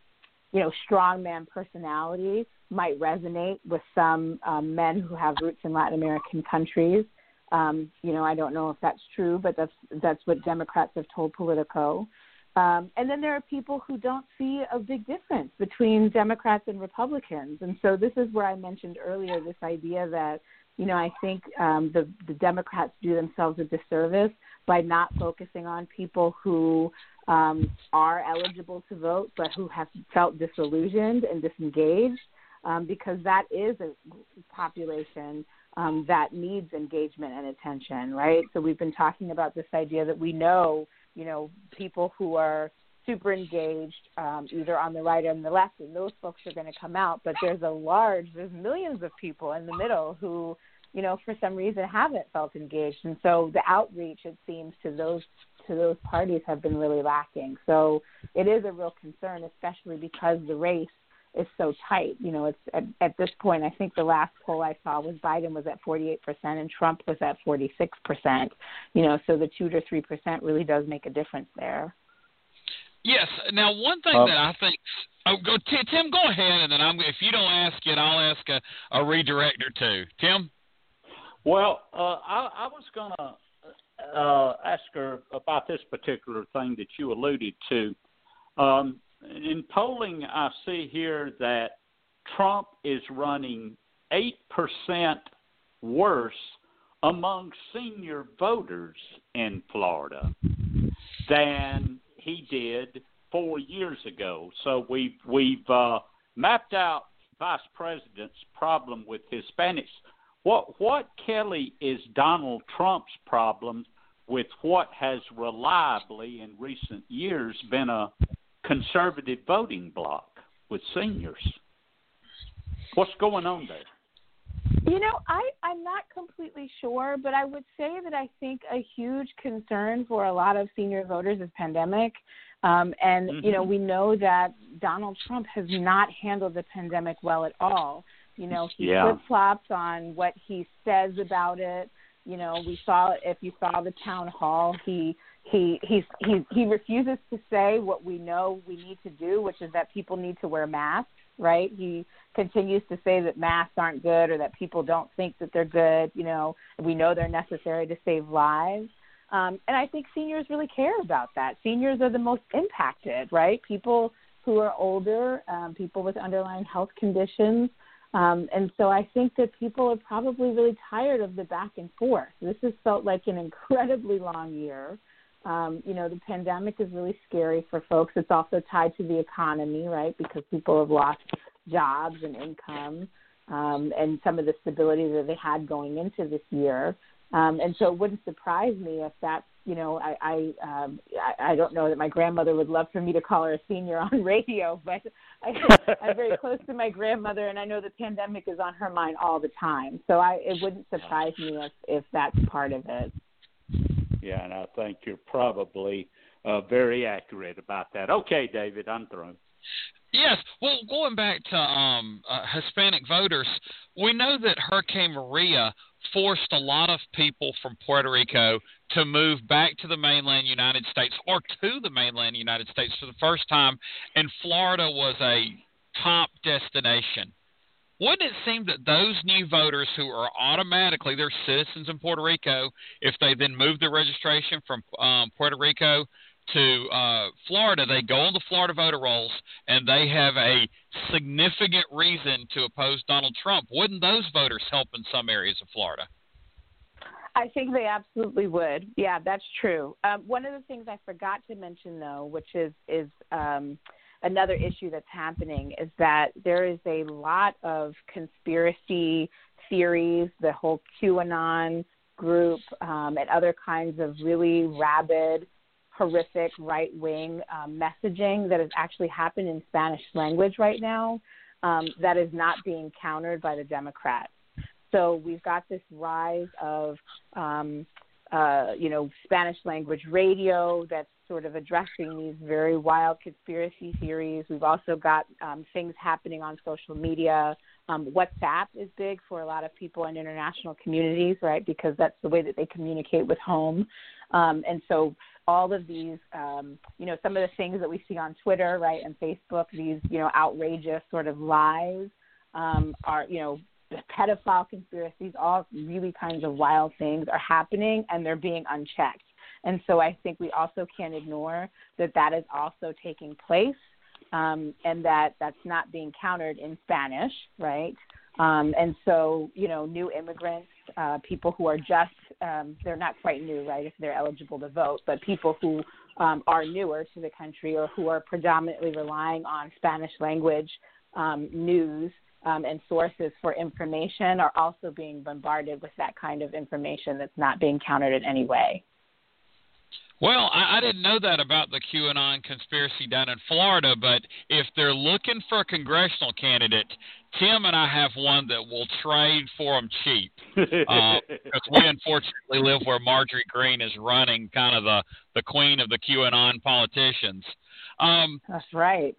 you know, strongman personality might resonate with some um, men who have roots in Latin American countries. Um, you know, I don't know if that's true, but that's that's what Democrats have told Politico. Um, and then there are people who don't see a big difference between Democrats and Republicans. And so this is where I mentioned earlier this idea that, you know, I think um, the, the Democrats do themselves a disservice by not focusing on people who um, are eligible to vote but who have felt disillusioned and disengaged, um, because that is a population um, that needs engagement and attention, right? So we've been talking about this idea that we know, you know, people who are super engaged, um, either on the right or on the left, and those folks are going to come out. But there's a large, there's millions of people in the middle who, you know, for some reason haven't felt engaged. And so the outreach, it seems, to those to those parties have been really lacking. So it is a real concern, especially because the race is so tight. You know, it's at, at this point, I think the last poll I saw was Biden was at forty-eight percent and Trump was at forty-six percent. You know, so the two to three percent really does make a difference there. Yes. Now, one thing um, that I think oh, – go, Tim, go ahead, and then I'm, if you don't ask it, I'll ask a, a redirect or two. Tim? Well, uh, I, I was going to uh, ask her about this particular thing that you alluded to. Um, in polling, I see here that Trump is running eight percent worse among senior voters in Florida than he did four years ago. So we've, we've uh, mapped out Vice President's problem with Hispanics. What what Kelly is Donald Trump's problem with what has reliably in recent years been a conservative voting bloc with seniors? What's going on there? You know, I, I'm not completely sure, but I would say that I think a huge concern for a lot of senior voters is pandemic. Um, and, mm-hmm. you know, we know that Donald Trump has not handled the pandemic well at all. You know, he yeah. flip-flops on what he says about it. You know, we saw, if you saw the town hall, he he he he, he refuses to say what we know we need to do, which is that people need to wear masks, right? He continues to say that masks aren't good or that people don't think that they're good. You know, we know they're necessary to save lives. Um, and I think seniors really care about that. Seniors are the most impacted, right? People who are older, um, people with underlying health conditions. Um, and so I think that people are probably really tired of the back and forth. This has felt like an incredibly long year. Um, you know, the pandemic is really scary for folks. It's also tied to the economy, right, because people have lost jobs and income um, and some of the stability that they had going into this year. Um, and so it wouldn't surprise me if that, you know, I I, um, I I don't know that my grandmother would love for me to call her a senior on radio, but I, I'm very close to my grandmother, and I know the pandemic is on her mind all the time. So I it wouldn't surprise me if, if that's part of it. Yeah, and I think you're probably uh, very accurate about that. Okay, David, I'm through. Yes. Well, going back to um, uh, Hispanic voters, we know that Hurricane Maria forced a lot of people from Puerto Rico to move back to the mainland United States or to the mainland United States for the first time, and Florida was a top destination. Wouldn't it seem that those new voters who are automatically, they're citizens in Puerto Rico, if they then move their registration from um, Puerto Rico to uh, Florida, they go on the Florida voter rolls and they have a significant reason to oppose Donald Trump. Wouldn't those voters help in some areas of Florida? I think they absolutely would. Yeah, that's true. Um, one of the things I forgot to mention, though, which is, is um, – another issue that's happening is that there is a lot of conspiracy theories, the whole QAnon group, um, and other kinds of really rabid, horrific right-wing um, messaging that has actually happened in Spanish language right now um, that is not being countered by the Democrats. So we've got this rise of, um, uh, you know, Spanish language radio that's sort of addressing these very wild conspiracy theories. We've also got um, things happening on social media. Um, WhatsApp is big for a lot of people in international communities, right, because that's the way that they communicate with home. Um, and so all of these, um, you know, some of the things that we see on Twitter, right, and Facebook, these, you know, outrageous sort of lies um, are, you know, pedophile conspiracies, all really kinds of wild things are happening, and they're being unchecked. And so I think we also can't ignore that that is also taking place um, and that that's not being countered in Spanish, right? Um, and so, you know, new immigrants, uh, people who are just, um, they're not quite new, right, if they're eligible to vote, but people who um, are newer to the country or who are predominantly relying on Spanish language um, news um, and sources for information are also being bombarded with that kind of information that's not being countered in any way. Well, I, I didn't know that about the QAnon conspiracy down in Florida, but if they're looking for a congressional candidate, Tim and I have one that will trade for them cheap. Uh, because we unfortunately live where Marjorie Greene is running, kind of the, the queen of the QAnon politicians. Um, That's right.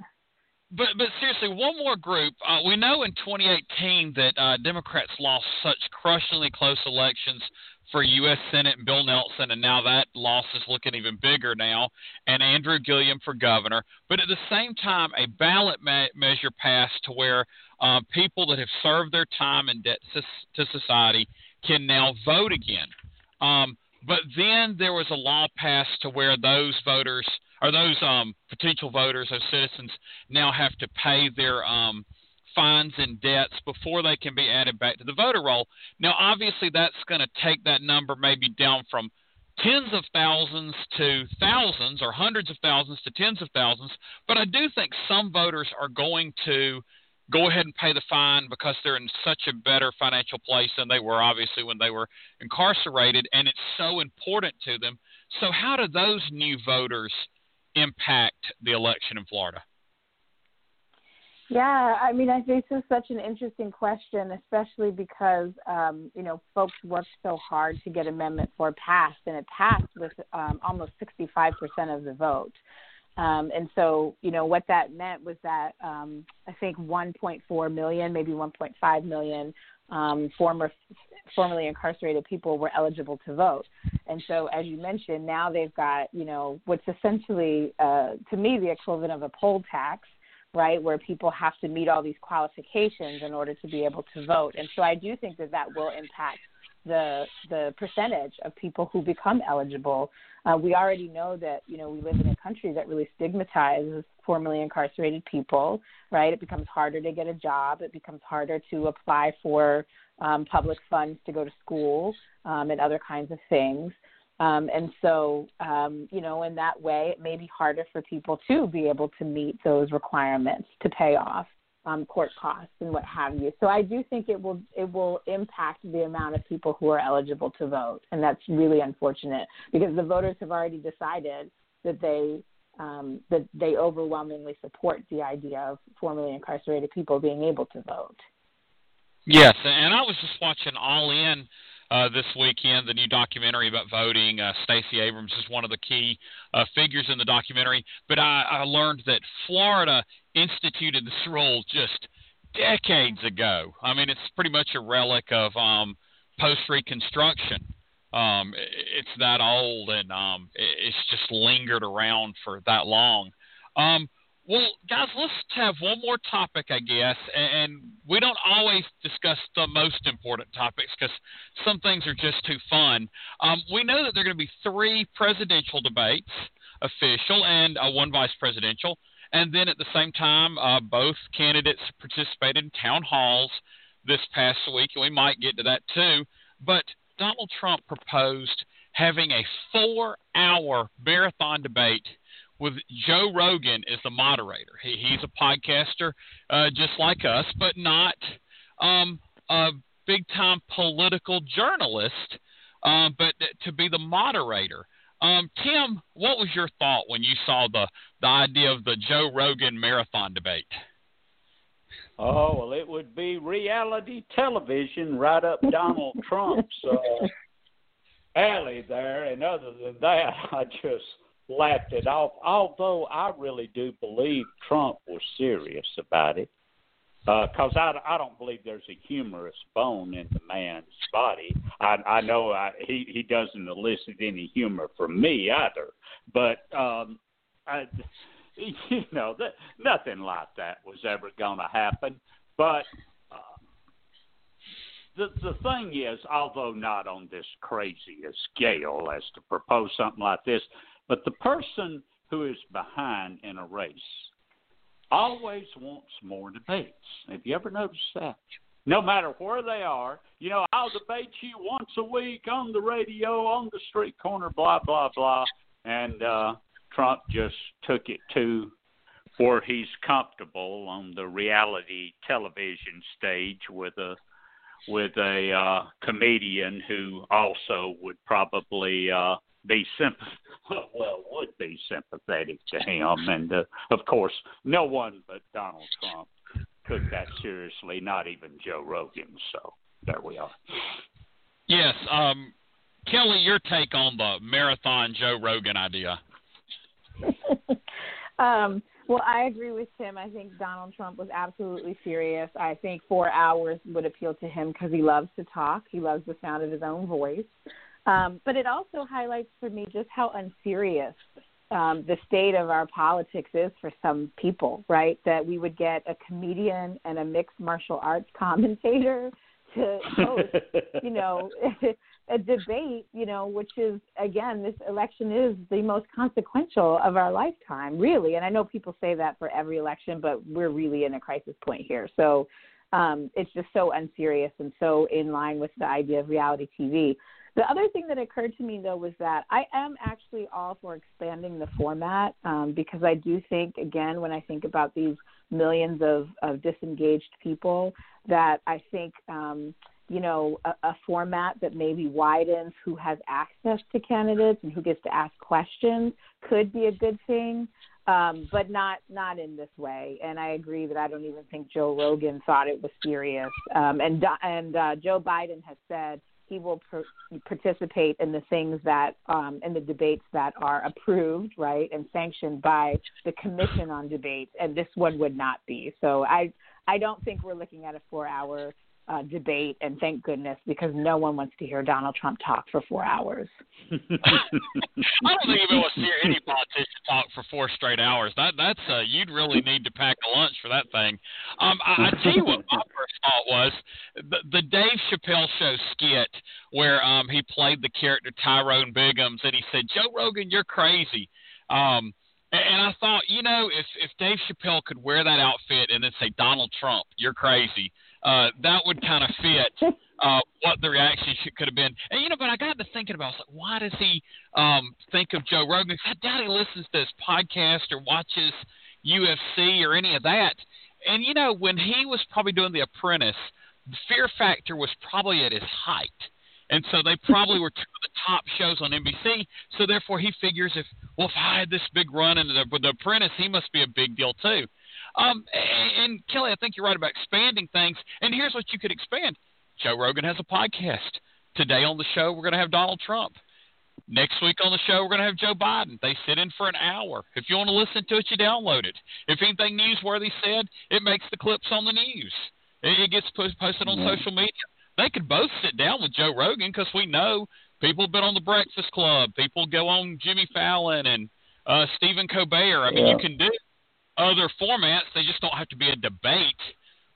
But but seriously, one more group. Uh, we know in twenty eighteen that uh, Democrats lost such crushingly close elections for U S Senate and Bill Nelson, and now that loss is looking even bigger now, and Andrew Gilliam for governor. But at the same time, a ballot ma- measure passed to where uh, people that have served their time in debt to society can now vote again. Um, but then there was a law passed to where those voters or those um, potential voters, those citizens, now have to pay their um, – fines and debts before they can be added back to the voter roll. Now, obviously, that's going to take that number maybe down from tens of thousands to thousands or hundreds of thousands to tens of thousands. But I do think some voters are going to go ahead and pay the fine because they're in such a better financial place than they were, obviously, when they were incarcerated, and it's so important to them. So how do those new voters impact the election in Florida? Yeah, I mean, I think this is such an interesting question, especially because, um, you know, folks worked so hard to get Amendment four passed, and it passed with um, almost sixty-five percent of the vote. Um, and so, you know, what that meant was that um, I think one point four million, maybe one point five million um, former formerly incarcerated people were eligible to vote. And so, as you mentioned, now they've got, you know, what's essentially, uh, to me, the equivalent of a poll tax, right, where people have to meet all these qualifications in order to be able to vote. And so I do think that that will impact the the percentage of people who become eligible. Uh, we already know that, you know, we live in a country that really stigmatizes formerly incarcerated people, right? It becomes harder to get a job. It becomes harder to apply for um, public funds to go to school um, and other kinds of things. Um, and so, um, you know, in that way, it may be harder for people to be able to meet those requirements to pay off um, court costs and what have you. So I do think it will it will impact the amount of people who are eligible to vote. And that's really unfortunate because the voters have already decided that they um, that they overwhelmingly support the idea of formerly incarcerated people being able to vote. Yes, and I was just watching All In Uh, this weekend, the new documentary about voting. uh, Stacey Abrams is one of the key uh, figures in the documentary. But I, I learned that Florida instituted this rule just decades ago. I mean, it's pretty much a relic of um, post-Reconstruction. Um, it's that old, and um, it's just lingered around for that long. Um, well, guys, let's have one more topic, I guess, and we don't always discuss the most important topics because some things are just too fun. Um, we know that there are going to be three presidential debates, official and uh, one vice presidential, and then at the same time, uh, both candidates participated in town halls this past week, and we might get to that too, but Donald Trump proposed having a four-hour marathon debate with Joe Rogan as the moderator. He, he's a podcaster uh, just like us, but not um, a big-time political journalist, um, but to be the moderator. Um, Tim, what was your thought when you saw the, the idea of the Joe Rogan marathon debate? Oh, well, it would be reality television right up Donald Trump's uh, alley there, and other than that, I just laughed it off, although I really do believe Trump was serious about it, because uh, I, I don't believe there's a humorous bone in the man's body. I, I know I, he, he doesn't elicit any humor from me either, but, um, I, you know, that, nothing like that was ever going to happen. But uh, the, the thing is, although not on this crazy a scale as to propose something like this, but the person who is behind in a race always wants more debates. Have you ever noticed that? No matter where they are, you know, I'll debate you once a week on the radio, on the street corner, blah, blah, blah. And uh, Trump just took it to where he's comfortable on the reality television stage with a with a uh, comedian who also would probably uh, – be sympath- well, would be sympathetic to him. And, uh, of course, no one but Donald Trump took that seriously, not even Joe Rogan. So there we are. Yes. Um, Kelly, your take on the marathon Joe Rogan idea. um, well, I agree with Tim. I think Donald Trump was absolutely serious. I think four hours would appeal to him because he loves to talk. He loves the sound of his own voice. Um, but it also highlights for me just how unserious um, the state of our politics is for some people, right? That we would get a comedian and a mixed martial arts commentator to host, you know, a debate, you know, which is, again, this election is the most consequential of our lifetime, really. And I know people say that for every election, but we're really in a crisis point here. So um, it's just so unserious and so in line with the idea of reality T V. The other thing that occurred to me, though, was that I am actually all for expanding the format um, because I do think, again, when I think about these millions of, of disengaged people, that I think, um, you know, a, a format that maybe widens who has access to candidates and who gets to ask questions could be a good thing, um, but not, not in this way. And I agree that I don't even think Joe Rogan thought it was serious. Um, and and uh, Joe Biden has said he will per- participate in the things that, um, in the debates that are approved, right, and sanctioned by the Commission on Debates, and this one would not be. So I, I don't think we're looking at a four-hour uh, debate, and thank goodness, because no one wants to hear Donald Trump talk for four hours. I don't think anyone wants to hear any politician talk for four straight hours. That that's uh, you'd really need to pack a lunch for that thing. Um, I, I tell you what my first thought was: the, the Dave Chappelle show skit where um, he played the character Tyrone Biggums, and he said, "Joe Rogan, you're crazy." Um, And I thought, you know, if, if Dave Chappelle could wear that outfit and then say, Donald Trump, you're crazy, uh, that would kind of fit uh, what the reaction could have been. And, you know, but I got to thinking about, I was like, why does he um, think of Joe Rogan? Because I doubt he listens to his podcast or watches U F C or any of that. And, you know, when he was probably doing The Apprentice, the Fear Factor was probably at his height. And so they probably were two of the top shows on N B C. So therefore, he figures if well, if I had this big run in the, the Apprentice, he must be a big deal too. Um, and, and Kelly, I think you're right about expanding things. And here's what you could expand: Joe Rogan has a podcast. Today on the show, we're going to have Donald Trump. Next week on the show, we're going to have Joe Biden. They sit in for an hour. If you want to listen to it, you download it. If anything newsworthy said, it makes the clips on the news. It, it gets posted on social media. They could both sit down with Joe Rogan because we know people have been on The Breakfast Club. People go on Jimmy Fallon and uh, Stephen Colbert. I mean, yeah. You can do other formats. They just don't have to be a debate,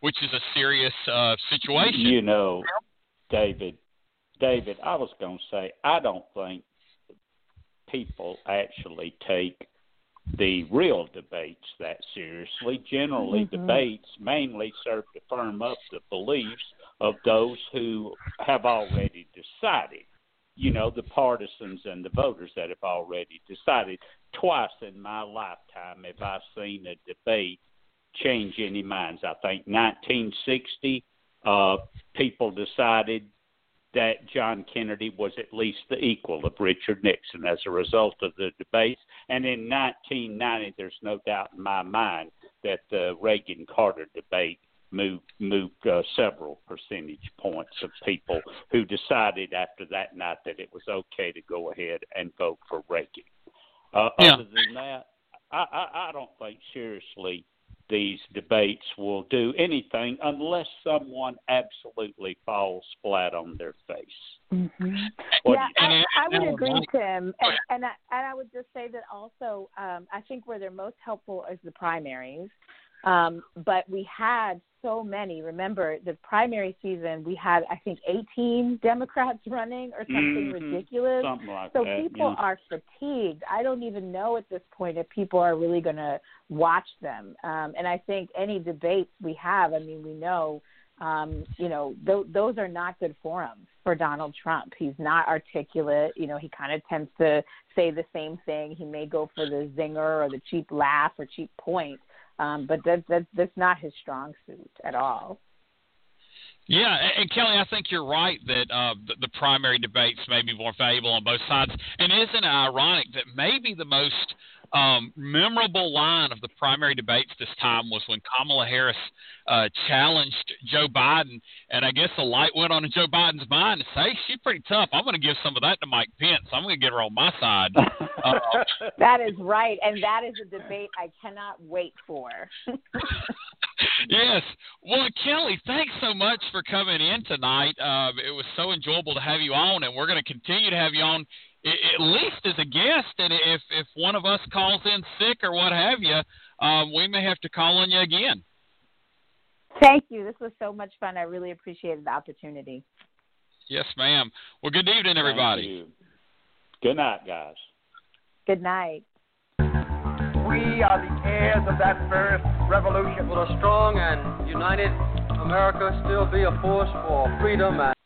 which is a serious uh, situation. You know, David, David, I was going to say, I don't think people actually take the real debates that seriously. Generally, mm-hmm. debates mainly serve to firm up the beliefs of those who have already decided, you know, the partisans and the voters that have already decided. Twice in my lifetime have I seen a debate change any minds. I think nineteen sixty, uh, people decided that John Kennedy was at least the equal of Richard Nixon as a result of the debates. And in nineteen ninety, there's no doubt in my mind that the Reagan-Carter debate moved, moved uh, several percentage points of people who decided after that night that it was okay to go ahead and vote for Reagan. Uh, yeah. Other than that, I, I, I don't think seriously these debates will do anything unless someone absolutely falls flat on their face. Mm-hmm. Yeah, I, I would agree, Tim. And, and, I, and I would just say that also um, I think where they're most helpful is the primaries. Um, but we had so many. Remember, the primary season, we had, I think, eighteen Democrats running or something mm-hmm. ridiculous. Something like so that, people yeah. are fatigued. I don't even know at this point if people are really going to watch them. Um, and I think any debates we have, I mean, we know, um, you know, th- those are not good forums for Donald Trump. He's not articulate. You know, he kind of tends to say the same thing. He may go for the zinger or the cheap laugh or cheap point. Um, but that, that, that's not his strong suit at all. Yeah, and, and Kelly, I think you're right that uh, the, the primary debates may be more valuable on both sides. And isn't it ironic that maybe the most um, memorable line of the primary debates this time was when Kamala Harris uh, challenged Joe Biden, and I guess the light went on in Joe Biden's mind and say, hey, she's pretty tough. I'm going to give some of that to Mike Pence. I'm going to get her on my side. Uh, that is right, and that is a debate I cannot wait for. Yes. Well, Kelly, thanks so much for coming in tonight. Uh, it was so enjoyable to have you on, and we're going to continue to have you on at least as a guest. And if, if one of us calls in sick or what have you, um, we may have to call on you again. Thank you. This was so much fun. I really appreciated the opportunity. Yes, ma'am. Well, good evening, everybody. Good night, guys. Good night. We are the heirs of that first revolution. Will a strong and united America still be a force for freedom and